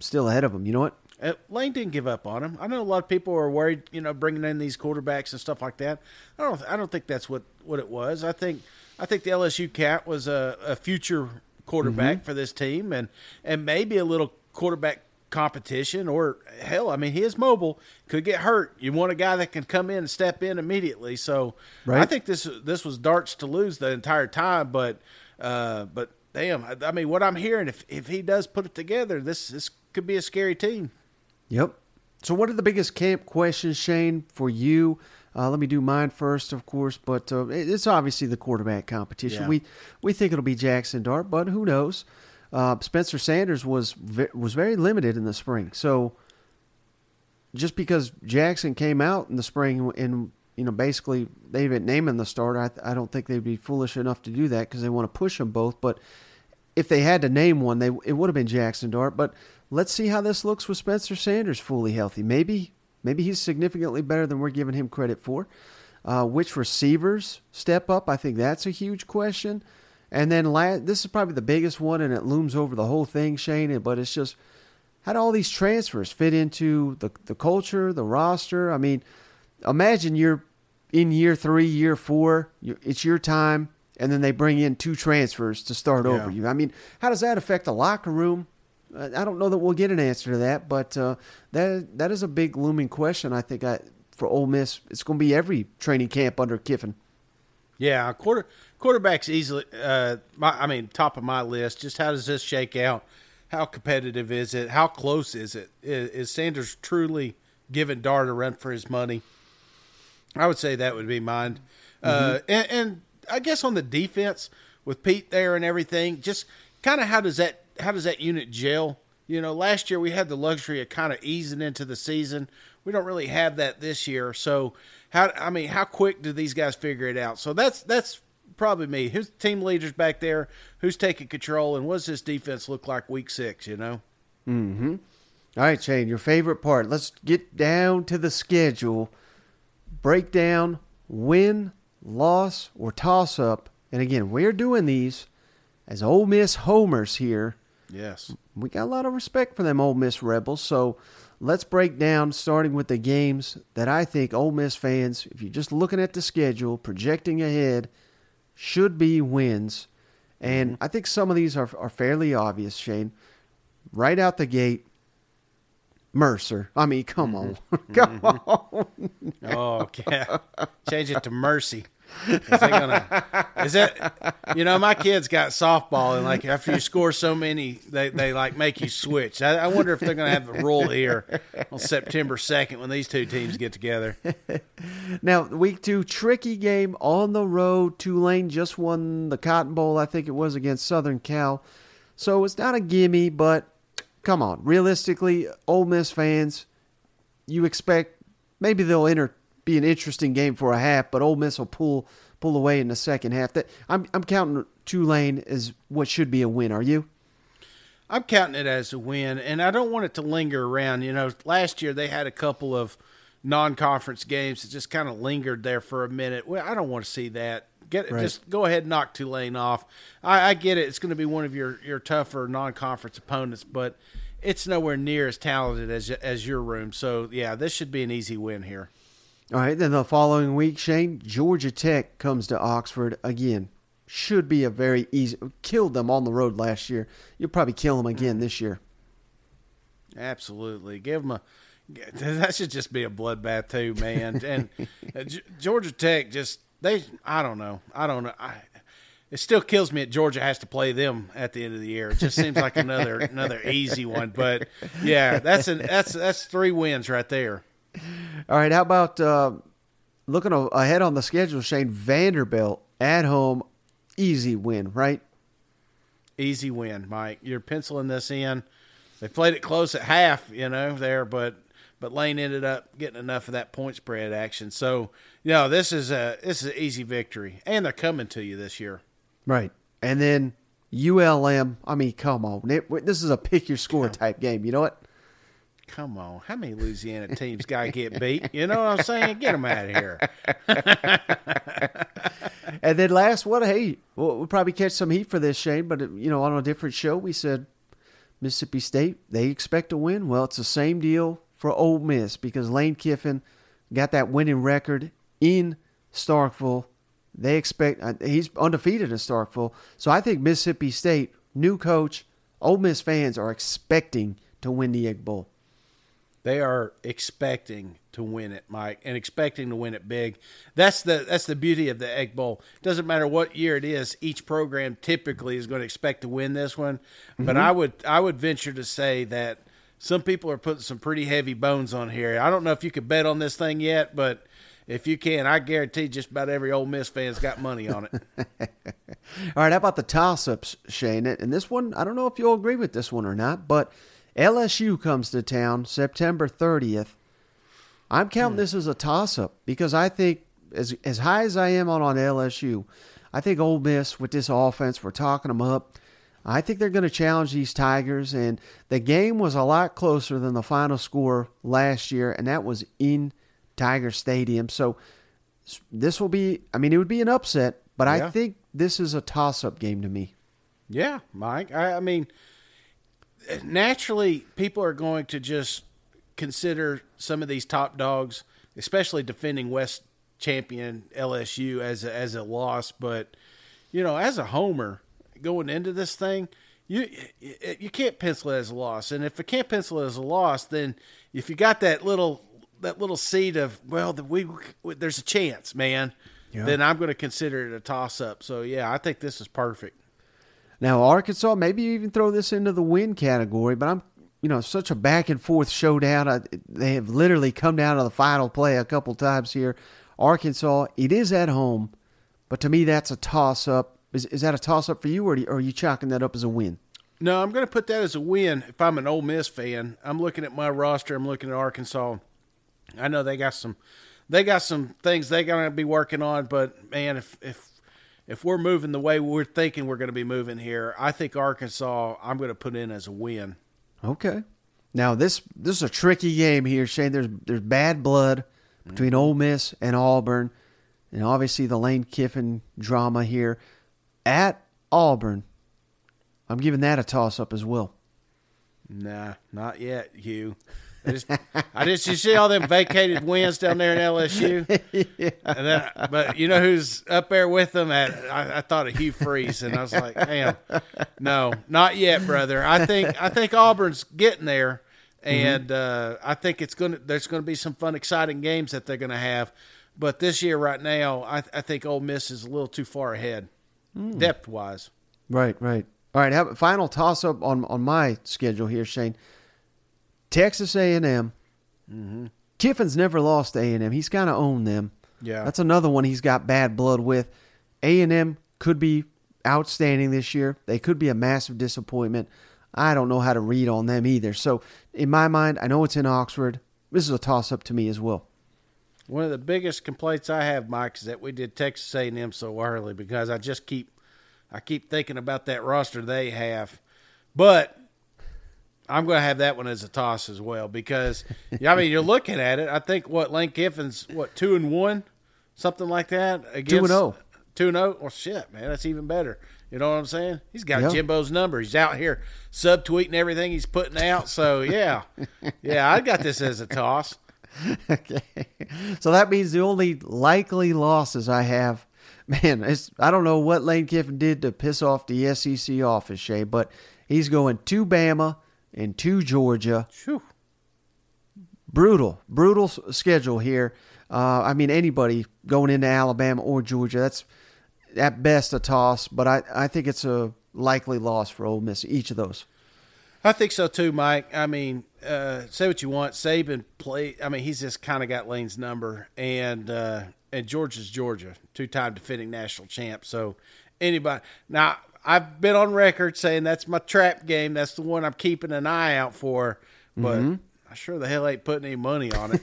still ahead of him. You know what? Uh, Lane didn't give up on him. I know a lot of people are worried, you know, bringing in these quarterbacks and stuff like that. I don't I don't think that's what, what it was. I think I think the L S U cat was a, a future quarterback mm-hmm. for this team and, and maybe a little quarterback competition or, hell, I mean, he is mobile, could get hurt. You want a guy that can come in and step in immediately. So right. I think this this was Darts to lose the entire time, but uh, but damn, I, I mean, what I'm hearing, if, if he does put it together, this, this could be a scary team. Yep. So what are the biggest camp questions, Shane, for you? Uh, let me do mine first, of course, but uh, it's obviously the quarterback competition. Yeah. We, we think it'll be Jackson Dart, but who knows? Uh, Spencer Sanders was ve- was very limited in the spring. So just because Jackson came out in the spring and you know, basically they've been naming the starter. I, I don't think they'd be foolish enough to do that because they want to push them both. But if they had to name one, they it would have been Jackson Dart. But let's see how this looks with Spencer Sanders fully healthy. Maybe maybe he's significantly better than we're giving him credit for. Uh, which receivers step up? I think that's a huge question. And then last, this is probably the biggest one, and it looms over the whole thing, Shane. But it's just, how do all these transfers fit into the the culture, the roster? I mean, imagine you're in year three, year four, you, it's your time, and then they bring in two transfers to start yeah. over you. I mean, how does that affect the locker room? I don't know that we'll get an answer to that, but uh, that that is a big looming question, I think, I, for Ole Miss. It's going to be every training camp under Kiffin. Yeah, quarter quarterback's easily, uh, my, I mean, top of my list. Just how does this shake out? How competitive is it? How close is it? Is, is Sanders truly giving Dart a run for his money? I would say that would be mine. Mm-hmm. Uh, and, and I guess on the defense with Pete there and everything, just kind of how does that how does that unit gel? You know, last year we had the luxury of kind of easing into the season. We don't really have that this year. So how I mean, how quick do these guys figure it out? So that's that's probably me. Who's the team leaders back there? Who's taking control? And what does this defense look like week six? You know. Mm-hmm. All right, Shane. Your favorite part. Let's get down to the schedule. Breakdown, win, loss, or toss-up. And again, we're doing these as Ole Miss homers here. Yes. We got a lot of respect for them Ole Miss Rebels. So let's break down, starting with the games that I think Ole Miss fans, if you're just looking at the schedule, projecting ahead, should be wins. And mm-hmm. I think some of these are, are fairly obvious, Shane. Right out the gate, Mercer. I mean, come on. Come on. Oh, yeah. Change it to Mercy. Is that gonna, is that, you know, my kids got softball, and like after you score so many, they, they like make you switch. I, I wonder if they're going to have a rule here on September second when these two teams get together. Now, week two, tricky game on the road. Tulane just won the Cotton Bowl, I think it was, against Southern Cal. So it's not a gimme, but come on, realistically, Ole Miss fans, you expect maybe they'll enter, be an interesting game for a half, but Ole Miss will pull pull away in the second half. That I'm I'm counting Tulane as what should be a win. Are you? I'm counting it as a win, and I don't want it to linger around. You know, last year they had a couple of non-conference games that just kind of lingered there for a minute. Well, I don't want to see that. Get right. Just go ahead and knock Tulane off. I, I get it. It's going to be one of your, your tougher non-conference opponents, but it's nowhere near as talented as as your room. So, yeah, this should be an easy win here. All right, then the following week, Shane, Georgia Tech comes to Oxford again. Should be a very easy – killed them on the road last year. You'll probably kill them again this year. Absolutely. Give them a – that should just be a bloodbath too, man. And uh, G- Georgia Tech just – They, I don't know. I don't know. I, it still kills me that Georgia has to play them at the end of the year. It just seems like another another easy one. But yeah, that's an that's that's three wins right there. All right. How about uh, looking ahead on the schedule, Shane? Vanderbilt at home, easy win, right? Easy win, Mike. You're penciling this in. They played it close at half, you know, there, but. But Lane ended up getting enough of that point spread action. So, you know, this is a this is an easy victory. And they're coming to you this year. Right. And then U L M, I mean, come on. It, this is a pick-your-score type game. You know what? Come on. How many Louisiana teams got to get beat? You know what I'm saying? Get them out of here. And then last one, hey, we'll, we'll probably catch some heat for this, Shane. But, you know, on a different show, we said Mississippi State, they expect to win. Well, it's the same deal for Ole Miss, because Lane Kiffin got that winning record in Starkville. They expect he's undefeated in Starkville. So I think Mississippi State, new coach, Ole Miss fans are expecting to win the Egg Bowl. They are expecting to win it, Mike, and expecting to win it big. That's the that's the beauty of the Egg Bowl. Doesn't matter what year it is, each program typically is going to expect to win this one. Mm-hmm. But I would I would venture to say that some people are putting some pretty heavy bones on here. I don't know if you could bet on this thing yet, but if you can, I guarantee just about every Ole Miss fan's got money on it. All right, how about the toss-ups, Shane? And this one, I don't know if you'll agree with this one or not, but L S U comes to town September thirtieth. I'm counting hmm. this as a toss-up because I think as as high as I am on, on L S U, I think Ole Miss with this offense, we're talking them up. I think they're going to challenge these Tigers, and the game was a lot closer than the final score last year, and that was in Tiger Stadium. So this will be, I mean, it would be an upset, but yeah. I think this is a toss-up game to me. Yeah, Mike. I, I mean, naturally, people are going to just consider some of these top dogs, especially defending West champion L S U, as a, as a loss. But, you know, as a homer going into this thing, you you can't pencil it as a loss. And if it can't pencil it as a loss, then if you got that little that little seed of, well, the, we, we there's a chance, man, yeah. then I'm going to consider it a toss-up. So, yeah, I think this is perfect. Now, Arkansas, maybe you even throw this into the win category, but I'm, you know, such a back-and-forth showdown. I, they have literally come down to the final play a couple times here. Arkansas, it is at home, but to me that's a toss-up. Is is that a toss-up for you, or, do you, or are you chalking that up as a win? No, I'm going to put that as a win if I'm an Ole Miss fan. I'm looking at my roster. I'm looking at Arkansas. I know they got some they got some things they're going to be working on, but, man, if if If we're moving the way we're thinking we're going to be moving here, I think Arkansas, I'm going to put in as a win. Okay. Now, this this is a tricky game here, Shane. There's there's bad blood between mm-hmm. Ole Miss and Auburn, and obviously the Lane Kiffin drama here. At Auburn, I'm giving that a toss-up as well. Nah, not yet, Hugh. I just, I just, you see all them vacated wins down there in L S U? Yeah. And then, but you know who's up there with them? At, I, I thought of Hugh Freeze, and I was like, damn, no, not yet, brother. I think I think Auburn's getting there, and mm-hmm. uh, I think it's gonna. There's going to be some fun, exciting games that they're going to have. But this year right now, I, I think Ole Miss is a little too far ahead, mm. depth-wise. Right, right. All right, have a final toss-up on, on my schedule here, Shane. Texas A and M. Mm-hmm. Kiffin's never lost to A and M. He's kind of owned them. Yeah, that's another one he's got bad blood with. A and M could be outstanding this year. They could be a massive disappointment. I don't know how to read on them either. So in my mind, I know it's in Oxford. This is a toss-up to me as well. One of the biggest complaints I have, Mike, is that we did Texas A and M so early, because I just keep I keep thinking about that roster they have. But I'm going to have that one as a toss as well, because, I mean, you're looking at it. I think, what, Lane Kiffin's, what, two and one, something like that? Against, two and oh. Two and oh? Well, shit, man, that's even better. You know what I'm saying? He's got yep. Jimbo's number. He's out here subtweeting everything he's putting out. So, yeah. Yeah, I got this as a toss. Okay. So that means the only likely losses I have, man, it's, I don't know what Lane Kiffin did to piss off the S E C office, Shay, but he's going to Bama and to Georgia. Whew. Brutal, brutal schedule here. Uh, I mean, anybody going into Alabama or Georgia, that's at best a toss, but I, I think it's a likely loss for Ole Miss, each of those. I think so too, Mike. I mean, uh, say what you want. Saban play. I mean, he's just kind of got Lane's number, and uh, and Georgia's Georgia, two-time defending national champ. So anybody – now, I've been on record saying that's my trap game. That's the one I'm keeping an eye out for, but mm-hmm. I sure the hell ain't putting any money on it.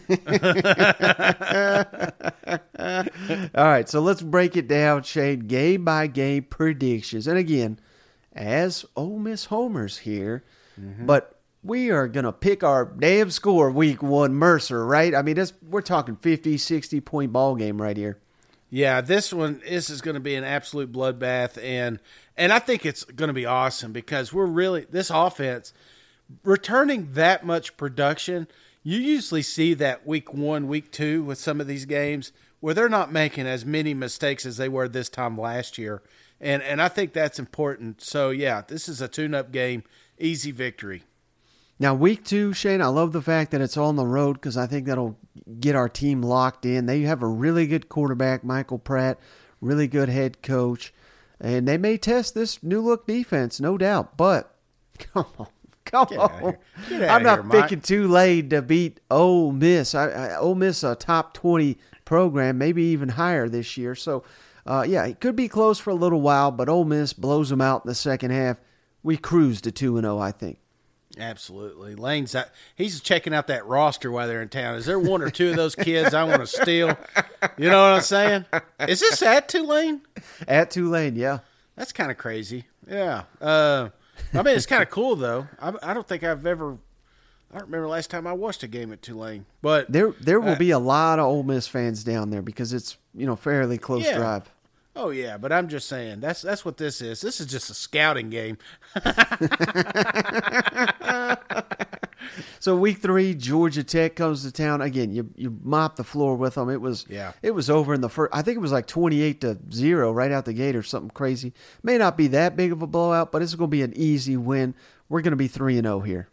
All right, so let's break it down, Shane, game by game predictions. And again, as Ole Miss homers here, mm-hmm. but we are going to pick our damn score week one, Mercer, right? I mean, that's, we're talking fifty, sixty-point ball game right here. Yeah, this one this is going to be an absolute bloodbath, and and I think it's going to be awesome, because we're really, this offense, returning that much production, you usually see that week one, week two with some of these games where they're not making as many mistakes as they were this time last year, and and I think that's important. So, yeah, this is a tune-up game, easy victory. Now, week two, Shane, I love the fact that it's on the road, because I think that'll get our team locked in. They have a really good quarterback, Michael Pratt, really good head coach, and they may test this new-look defense, no doubt. But, come on, come get on. I'm not here, picking Tulane to beat Ole Miss. I, I, Ole Miss, a top twenty program, maybe even higher this year. So, uh, yeah, it could be close for a little while, but Ole Miss blows them out in the second half. We cruise to two and oh, I think. Absolutely. Lane's out, he's checking out that roster while they're in town. Is there one or two of those kids I want to steal? You know what I'm saying? Is this at Tulane? At Tulane, yeah. That's kind of crazy. Yeah. Uh, I mean, it's kind of cool, though. I, I don't think I've ever – I don't remember last time I watched a game at Tulane. But there there will uh, be a lot of Ole Miss fans down there because it's, you know, fairly close yeah. drive. Oh, yeah, but I'm just saying, that's that's what this is. This is just a scouting game. So week three, Georgia Tech comes to town. Again, you you mop the floor with them. It was yeah. it was over in the first, I think it was like twenty-eight to zero right out the gate or something crazy. May not be that big of a blowout, but it's going to be an easy win. We're going to be three and oh here.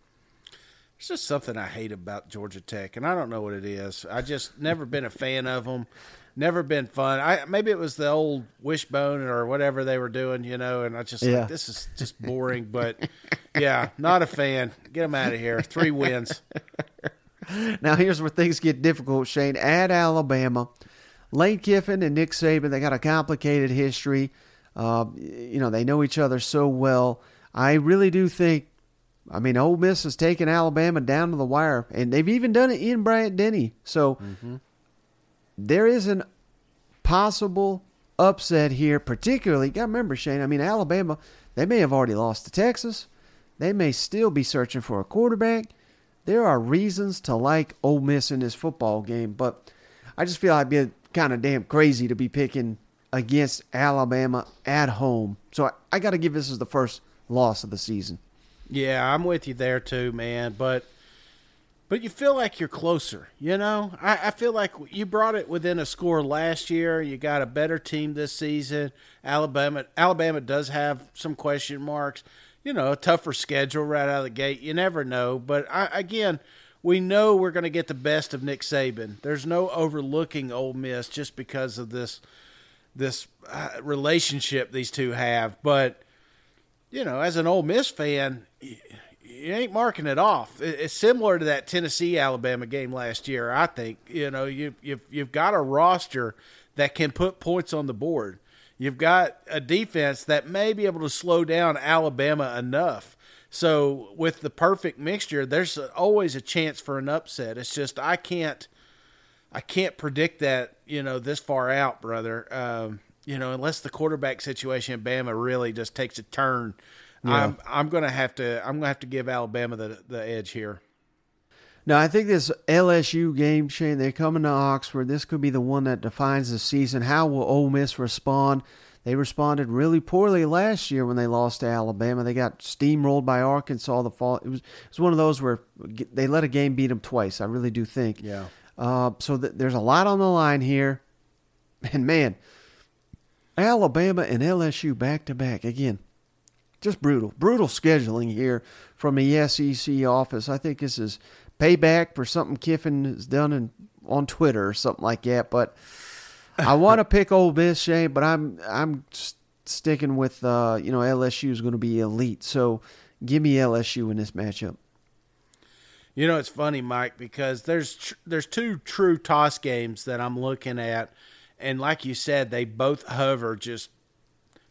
It's just something I hate about Georgia Tech, and I don't know what it is. I just never been a fan of them. Never been fun. I maybe it was the old wishbone or whatever they were doing, you know, and I just yeah. like, this is just boring. But, yeah, not a fan. Get them out of here. Three wins. Now, here's where things get difficult, Shane. At Alabama, Lane Kiffin and Nick Saban, they got a complicated history. Uh, you know, they know each other so well. I really do think, I mean, Ole Miss has taken Alabama down to the wire, and they've even done it in Bryant-Denny. So, mm-hmm. There is an possible upset here, particularly. Got to remember, Shane, I mean, Alabama, they may have already lost to Texas. They may still be searching for a quarterback. There are reasons to like Ole Miss in this football game, but I just feel I'd be kind of damn crazy to be picking against Alabama at home. So I, I got to give this as the first loss of the season. Yeah, I'm with you there too, man, but... But you feel like you're closer, you know? I, I feel like you brought it within a score last year. You got a better team this season. Alabama Alabama does have some question marks. You know, a tougher schedule right out of the gate. You never know. But, I, again, we know we're going to get the best of Nick Saban. There's no overlooking Ole Miss just because of this, this uh, relationship these two have. But, you know, as an Ole Miss fan – you ain't marking it off. It's similar to that Tennessee-Alabama game last year, I think. You know, you, you've, you've got a roster that can put points on the board. You've got a defense that may be able to slow down Alabama enough. So with the perfect mixture, there's always a chance for an upset. It's just I can't I can't predict that, you know, this far out, brother, um, you know, unless the quarterback situation in Bama really just takes a turn. Yeah. I'm I'm gonna have to I'm gonna have to give Alabama the the edge here. Now I think this L S U game, Shane, they're coming to Oxford. This could be the one that defines the season. How will Ole Miss respond? They responded really poorly last year when they lost to Alabama. They got steamrolled by Arkansas the fall. It was it was one of those where they let a game beat them twice. I really do think. Yeah. Uh, so th- there's a lot on the line here, and man, Alabama and L S U back to back again. Just brutal, brutal scheduling here from the S E C office. I think this is payback for something Kiffin has done in, on Twitter or something like that. But I want to pick Ole Miss, Shane, but I'm I'm sticking with uh, you know L S U is going to be elite. So give me L S U in this matchup. You know, it's funny, Mike, because there's tr- there's two true toss games that I'm looking at, and like you said, they both hover just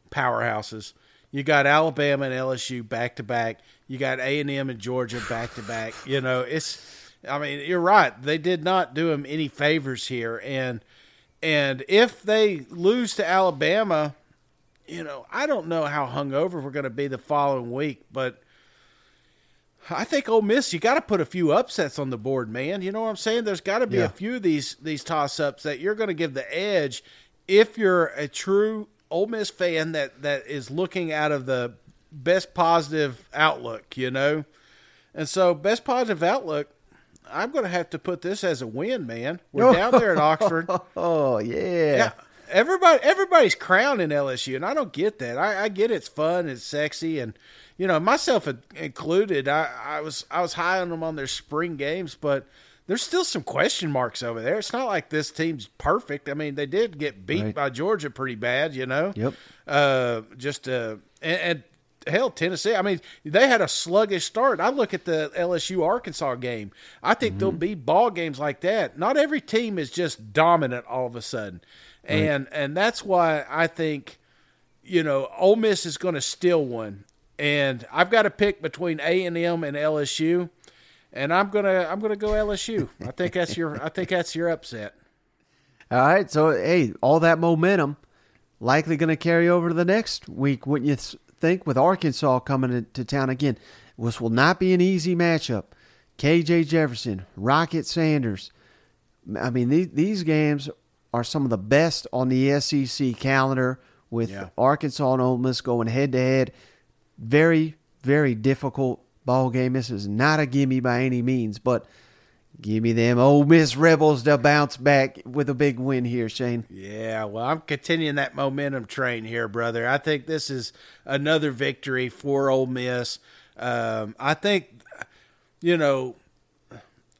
powerhouses. You got Alabama and L S U back-to-back. You got A and M and Georgia back-to-back. You know, it's – I mean, you're right. They did not do them any favors here. And and if they lose to Alabama, you know, I don't know how hungover we're going to be the following week. But I think Ole Miss, you got to put a few upsets on the board, man. You know what I'm saying? There's got to be yeah. a few of these, these toss-ups that you're going to give the edge if you're a true – Ole Miss fan that, that is looking out of the best positive outlook, you know? And so best positive outlook, I'm going to have to put this as a win, man. We're down there at Oxford. Oh, yeah. yeah. Everybody, everybody's crowning L S U, and I don't get that. I, I get it's fun and sexy, and, you know, myself included, I, I was I was high on them on their spring games, but there's still some question marks over there. It's not like this team's perfect. I mean, they did get beat right. by Georgia pretty bad, you know. Yep. Uh, just uh, and, and hell, Tennessee. I mean, they had a sluggish start. I look at the L S U Arkansas game. I think mm-hmm. there'll be ball games like that. Not every team is just dominant all of a sudden, right. and and that's why I think, you know, Ole Miss is going to steal one. And I've got to pick between A and M and L S U, and I'm gonna I'm gonna go L S U. I think that's your I think that's your upset. All right, so hey, all that momentum likely going to carry over to the next week, wouldn't you think? With Arkansas coming into town again, this will not be an easy matchup. K J Jefferson, Rocket Sanders. I mean, these these games are some of the best on the S E C calendar. With yeah. Arkansas and Ole Miss going head to head. Very, very difficult ball game. This is not a gimme by any means, but give me them Ole Miss Rebels to bounce back with a big win here, Shane. Yeah, well, I'm continuing that momentum train here, brother. I think this is another victory for Ole Miss. Um, I think, you know,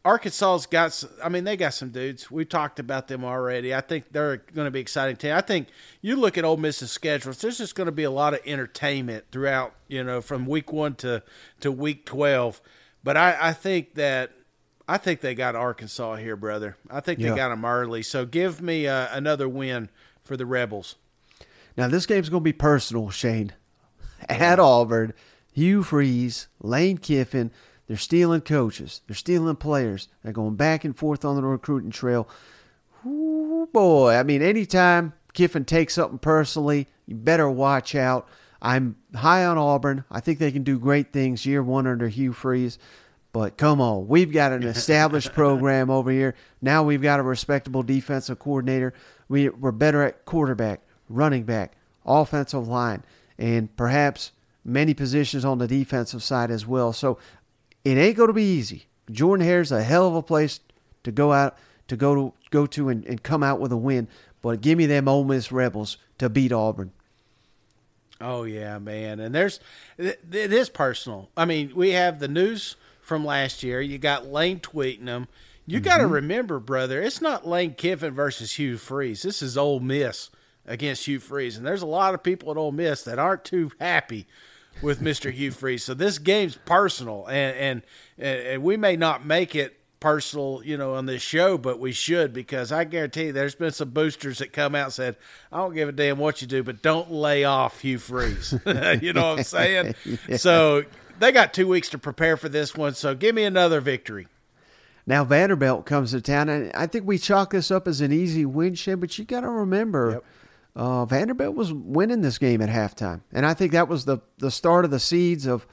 Arkansas's got – I mean, they got some dudes. We talked about them already. I think they're going to be exciting team. I think you look at Ole Miss's schedule, there's just going to be a lot of entertainment throughout, you know, from week one to, to week twelve. But I, I think that – I think they got Arkansas here, brother. I think yeah. they got them early. So give me uh, another win for the Rebels. Now, this game's going to be personal, Shane. At yeah. Auburn, Hugh Freeze, Lane Kiffin – they're stealing coaches. They're stealing players. They're going back and forth on the recruiting trail. Ooh, boy. I mean, anytime Kiffin takes something personally, you better watch out. I'm high on Auburn. I think they can do great things year one under Hugh Freeze. But come on, we've got an established program over here. Now we've got a respectable defensive coordinator. We, we're better at quarterback, running back, offensive line, and perhaps many positions on the defensive side as well. So, it ain't going to be easy. Jordan Hare's a hell of a place to go out to go to go to and, and come out with a win. But give me them Ole Miss Rebels to beat Auburn. Oh yeah, man! And there's it, it is personal. I mean, we have the news from last year. You got Lane tweeting them. You mm-hmm. got to remember, brother, it's not Lane Kiffin versus Hugh Freeze. This is Ole Miss against Hugh Freeze, and there's a lot of people at Ole Miss that aren't too happy with Mister Hugh Freeze. So this game's personal, and, and and we may not make it personal, you know, on this show, but we should, because I guarantee you there's been some boosters that come out and said, I don't give a damn what you do, but don't lay off Hugh Freeze. You know what I'm saying? Yeah. So they got two weeks to prepare for this one, so give me another victory. Now Vanderbilt comes to town, and I think we chalk this up as an easy win, Shane, but you got to remember yep. – Uh, Vanderbilt was winning this game at halftime. And I think that was the, the start of the seeds of,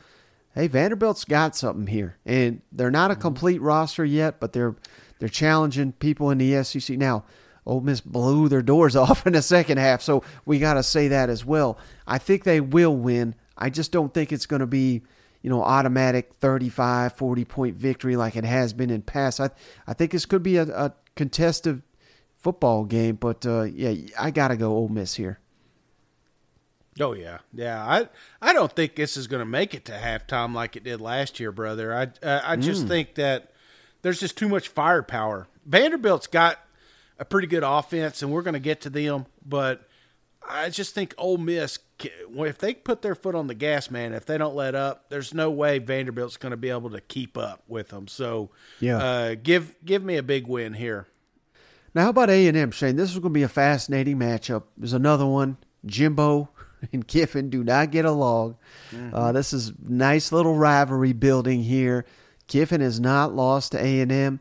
hey, Vanderbilt's got something here. And they're not a complete roster yet, but they're they're challenging people in the S E C. Now, Ole Miss blew their doors off in the second half, so we got to say that as well. I think they will win. I just don't think it's going to be, you know, automatic thirty-five, forty-point victory like it has been in past. I, I think this could be a, a contested football game, but uh yeah I gotta go Ole Miss here. Oh yeah yeah I I don't think this is gonna make it to halftime like it did last year, brother. I uh, I just mm. think that there's just too much firepower. Vanderbilt's got a pretty good offense, and we're gonna get to them, but I just think Ole Miss, if they put their foot on the gas, man, if they don't let up, there's no way Vanderbilt's gonna be able to keep up with them. So yeah uh give give me a big win here. Now, how about A and M, Shane? This is going to be a fascinating matchup. There's another one. Jimbo and Kiffin do not get along. Mm-hmm. Uh, this is nice little rivalry building here. Kiffin has not lost to A and M.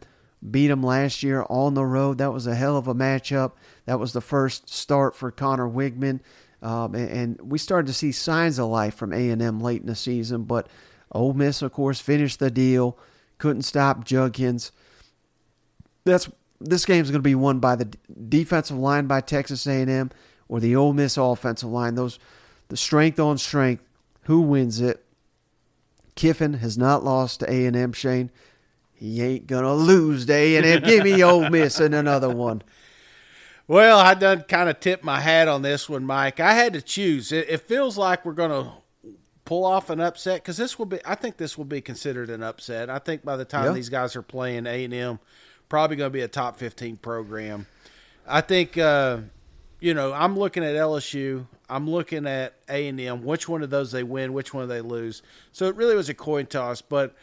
Beat them last year on the road. That was a hell of a matchup. That was the first start for Connor Wigman. Um, and, and we started to see signs of life from A and M late in the season. But Ole Miss, of course, finished the deal. Couldn't stop Judkins. That's... This game's going to be won by the defensive line by Texas A and M or the Ole Miss offensive line. Those, the strength on strength, who wins it? Kiffin has not lost to A and M, Shane. He ain't going to lose to A and M. Give me Ole Miss and another one. Well, I done kind of tipped my hat on this one, Mike. I had to choose. It, it feels like we're going to pull off an upset, because this will be. I think this will be considered an upset. I think by the time yeah. these guys are playing A and M, probably going to be a top fifteen program. I think, uh, you know, I'm looking at L S U. I'm looking at A and M, which one of those they win, which one they lose. So it really was a coin toss, but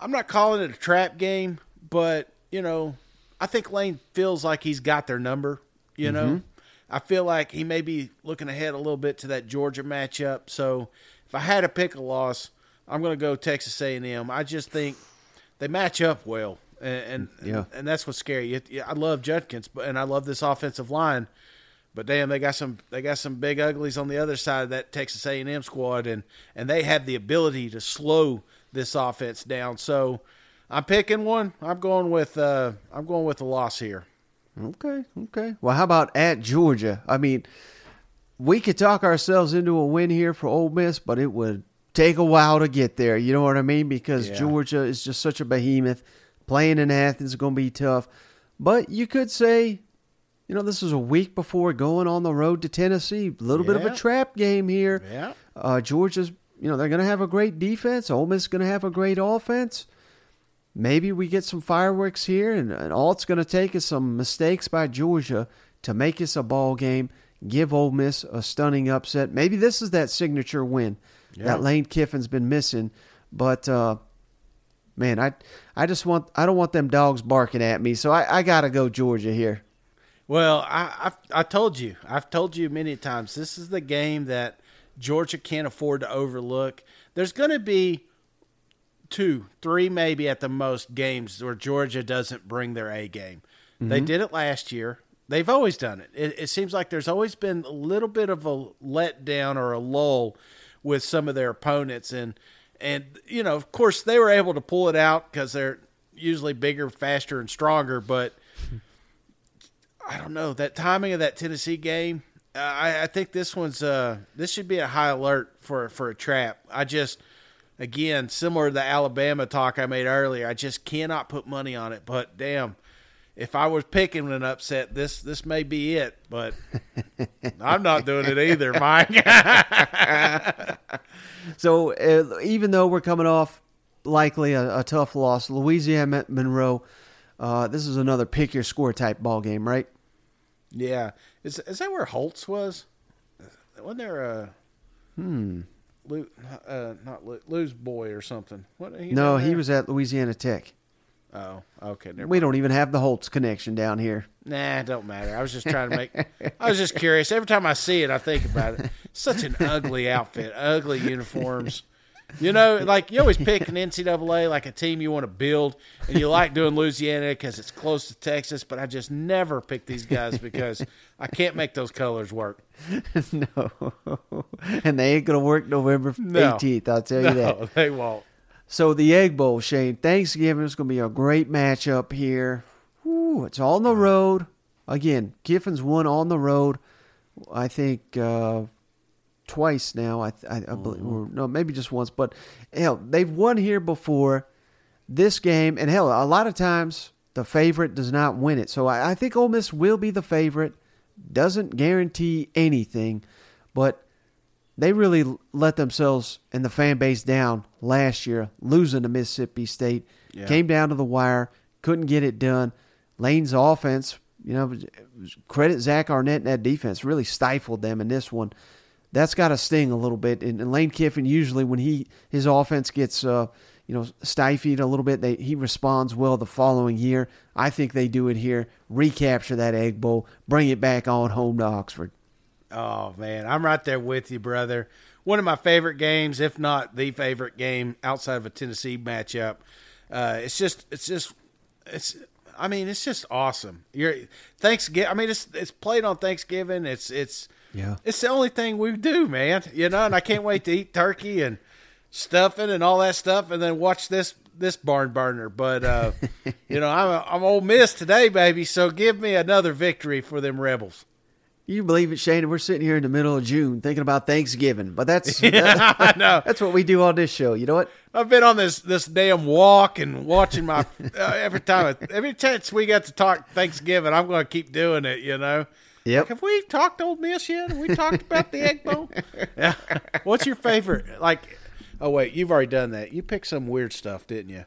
I'm not calling it a trap game. But, you know, I think Lane feels like he's got their number, you mm-hmm. know. I feel like he may be looking ahead a little bit to that Georgia matchup. So if I had to pick a loss, I'm going to go Texas A and M. I just think they match up well, and and, yeah. and that's what's scary. I love Judkins, but and I love this offensive line, but damn, they got some they got some big uglies on the other side of that Texas A and M squad, and and they have the ability to slow this offense down. So I'm picking one. I'm going with uh, I'm going with the loss here. Okay, okay. Well, how about at Georgia? I mean, we could talk ourselves into a win here for Ole Miss, but it would take a while to get there. You know what I mean? Because yeah. Georgia is just such a behemoth. Playing in Athens is going to be tough. But you could say, you know, this is a week before going on the road to Tennessee. A little yeah. bit of a trap game here. Yeah. Uh, Georgia's, you know, they're going to have a great defense. Ole Miss is going to have a great offense. Maybe we get some fireworks here, and, and all it's going to take is some mistakes by Georgia to make this a ball game, give Ole Miss a stunning upset. Maybe this is that signature win yeah. that Lane Kiffin's been missing. But, uh, man, I I just want I don't want them dogs barking at me, so I, I got to go Georgia here. Well, I, I I told you. I've told you many times. This is the game that Georgia can't afford to overlook. There's going to be two, three maybe at the most games where Georgia doesn't bring their A game. Mm-hmm. They did it last year. They've always done it. it. It seems like there's always been a little bit of a letdown or a lull with some of their opponents. And, and you know, of course, they were able to pull it out because they're usually bigger, faster, and stronger. But I don't know. That timing of that Tennessee game, uh, I, I think this one's uh, – this should be a high alert for, for a trap. I just – Again, similar to the Alabama talk I made earlier, I just cannot put money on it. But, damn, if I was picking an upset, this this may be it. But I'm not doing it either, Mike. So, uh, even though we're coming off likely a, a tough loss, Louisiana Monroe, uh, this is another pick-your-score type ball game, right? Yeah. Is, is that where Holtz was? Wasn't there a – hmm. Lou, uh, not Lou, Lou's boy or something. What, he no, he was at Louisiana Tech. Oh, okay. Never we mind. Don't even have the Holtz connection down here. Nah, it don't matter. I was just trying to make – I was just curious. Every time I see it, I think about it. Such an ugly outfit, ugly uniforms. You know, like you always pick an N C double A, like a team you want to build, and you like doing Louisiana because it's close to Texas, but I just never pick these guys because I can't make those colors work. No. And they ain't going to work November eighteenth, no. I'll tell you no, that. No, they won't. So the Egg Bowl, Shane, Thanksgiving is going to be a great matchup here. Ooh, it's on the road. Again, Kiffin's won on the road, I think, uh, twice now, I, I, I believe, or no, maybe just once, but hell, they've won here before this game, and hell, a lot of times the favorite does not win it, so I, I think Ole Miss will be the favorite, doesn't guarantee anything, but they really let themselves and the fan base down last year, losing to Mississippi State, yeah. came down to the wire, couldn't get it done. Lane's offense, you know, credit Zach Arnett and that defense, really stifled them in this one. That's got to sting a little bit. And, and Lane Kiffin, usually when he his offense gets uh, you know stymied a little bit, they, he responds well the following year. I think they do it here, recapture that Egg Bowl, bring it back on home to Oxford. Oh, man, I'm right there with you, brother. One of my favorite games, if not the favorite game outside of a Tennessee matchup. Uh, it's just – it's just it's. I mean, it's just awesome. You're Thanksgiving. I mean, it's it's played on Thanksgiving. It's it's. Yeah. It's the only thing we do, man. You know, and I can't wait to eat turkey and stuffing and all that stuff and then watch this this barn burner. But, uh, you know, I'm, I'm Ole Miss today, baby, so give me another victory for them Rebels. You believe it, Shane, we're sitting here in the middle of June thinking about Thanksgiving, but that's yeah, I know. That's what we do on this show. You know what? I've been on this this damn walk and watching my uh, – every time – every chance we got to talk Thanksgiving, I'm going to keep doing it, you know. Yep. Like, have we talked Ole Miss yet? Have we talked about the Egg Bowl? Yeah. What's your favorite? Like, oh, wait, you've already done that. You picked some weird stuff, didn't you?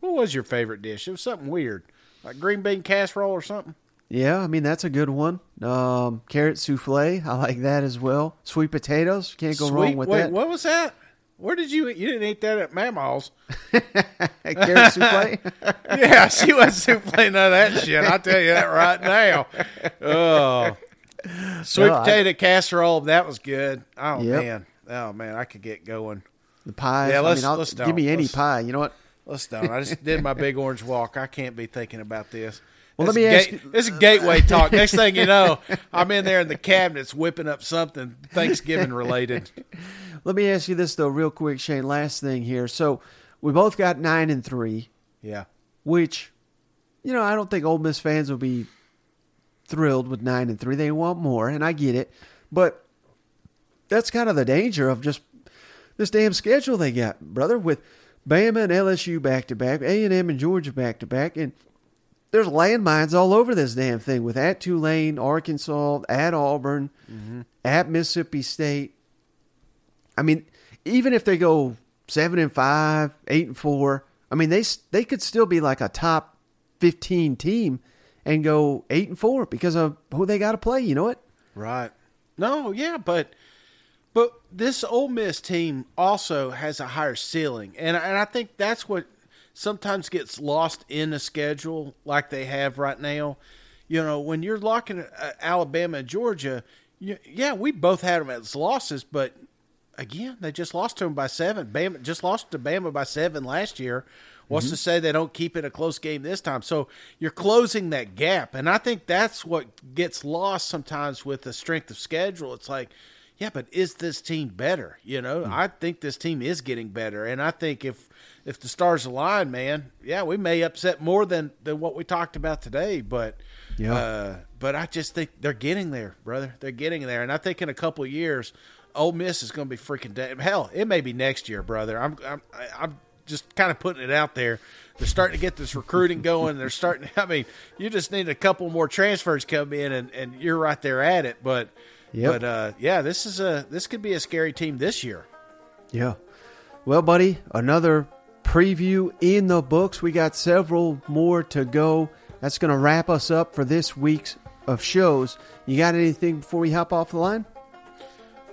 What was your favorite dish? It was something weird, like green bean casserole or something? Yeah, I mean, that's a good one. Um, carrot souffle, I like that as well. Sweet potatoes, can't go Sweet, wrong with wait, that. Wait, what was that? Where did you eat? You didn't eat that at Mama's. Carrot souffle? Yeah, she wasn't souffling none of that shit. I'll tell you that right now. Oh, Sweet no, potato I, casserole, that was good. Oh, yep. man. Oh, man, I could get going. The pie. Yeah, let's, I mean, let's don't. Give me any let's, pie. You know what? Let's don't. I just did my big orange walk. I can't be thinking about this. Well, this let me ga- ask you. It's a gateway talk. Next thing you know, I'm in there in the cabinets whipping up something Thanksgiving related. Let me ask you this, though, real quick, Shane. Last thing here. So we both got nine and three. Yeah. Which, you know, I don't think Ole Miss fans will be thrilled with nine and three. They want more, and I get it. But that's kind of the danger of just this damn schedule they got, brother, with Bama and L S U back-to-back, A and M and Georgia back-to-back, and there's landmines all over this damn thing with at Tulane, Arkansas, at Auburn, mm-hmm. at Mississippi State. I mean, even if they go seven and five, eight and four, I mean, they they could still be like a top fifteen team and go eight and four because of who they got to play. You know it, right? No, yeah, but but this Ole Miss team also has a higher ceiling, and and I think that's what sometimes gets lost in the schedule like they have right now. You know, when you're locking uh, Alabama and Georgia, you, yeah, we both had them as losses, but again, they just lost to them by seven. Bama just lost to Bama by seven last year. What's mm-hmm. to say they don't keep it a close game this time? So you're closing that gap, and I think that's what gets lost sometimes with the strength of schedule. It's like, yeah, but is this team better? You know, mm-hmm. I think this team is getting better, and I think if if the stars align, man, yeah, we may upset more than, than what we talked about today, but yeah, uh, but I just think they're getting there, brother. They're getting there, and I think in a couple of years – Ole Miss is going to be freaking damn. Hell, it may be next year, brother. I'm, I'm, I'm just kind of putting it out there. They're starting to get this recruiting going. They're starting. I mean, you just need a couple more transfers come in, and, and you're right there at it. But, yep. but uh, yeah, this is a this could be a scary team this year. Yeah. Well, buddy, another preview in the books. We got several more to go. That's going to wrap us up for this week's of shows. You got anything before we hop off the line?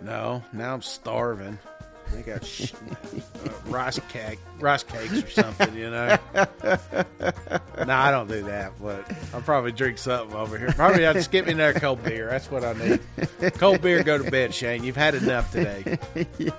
No, now I'm starving. They got sh- uh, rice cake, rice cakes or something, you know. No, nah, I don't do that, but I'll probably drink something over here. Probably I'll just get me another cold beer. That's what I need. Cold beer, go to bed, Shane. You've had enough today. yeah.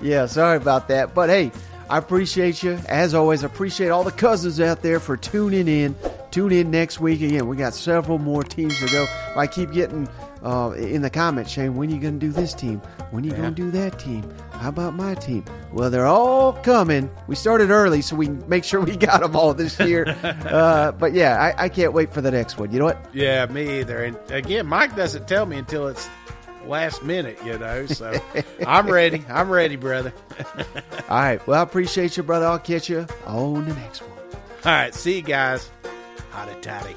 yeah, sorry about that. But, hey, I appreciate you. As always, I appreciate all the cousins out there for tuning in. Tune in next week. Again, we got several more teams to go. I keep getting... Uh, in the comments, Shane, when are you going to do this team? When are you yeah. going to do that team? How about my team? Well, they're all coming. We started early, so we make sure we got them all this year. uh, but, yeah, I, I can't wait for the next one. You know what? Yeah, me either. And, again, Mike doesn't tell me until it's last minute, you know. So I'm ready. I'm ready, brother. All right. Well, I appreciate you, brother. I'll catch you on the next one. All right. See you guys. Hotty toddy.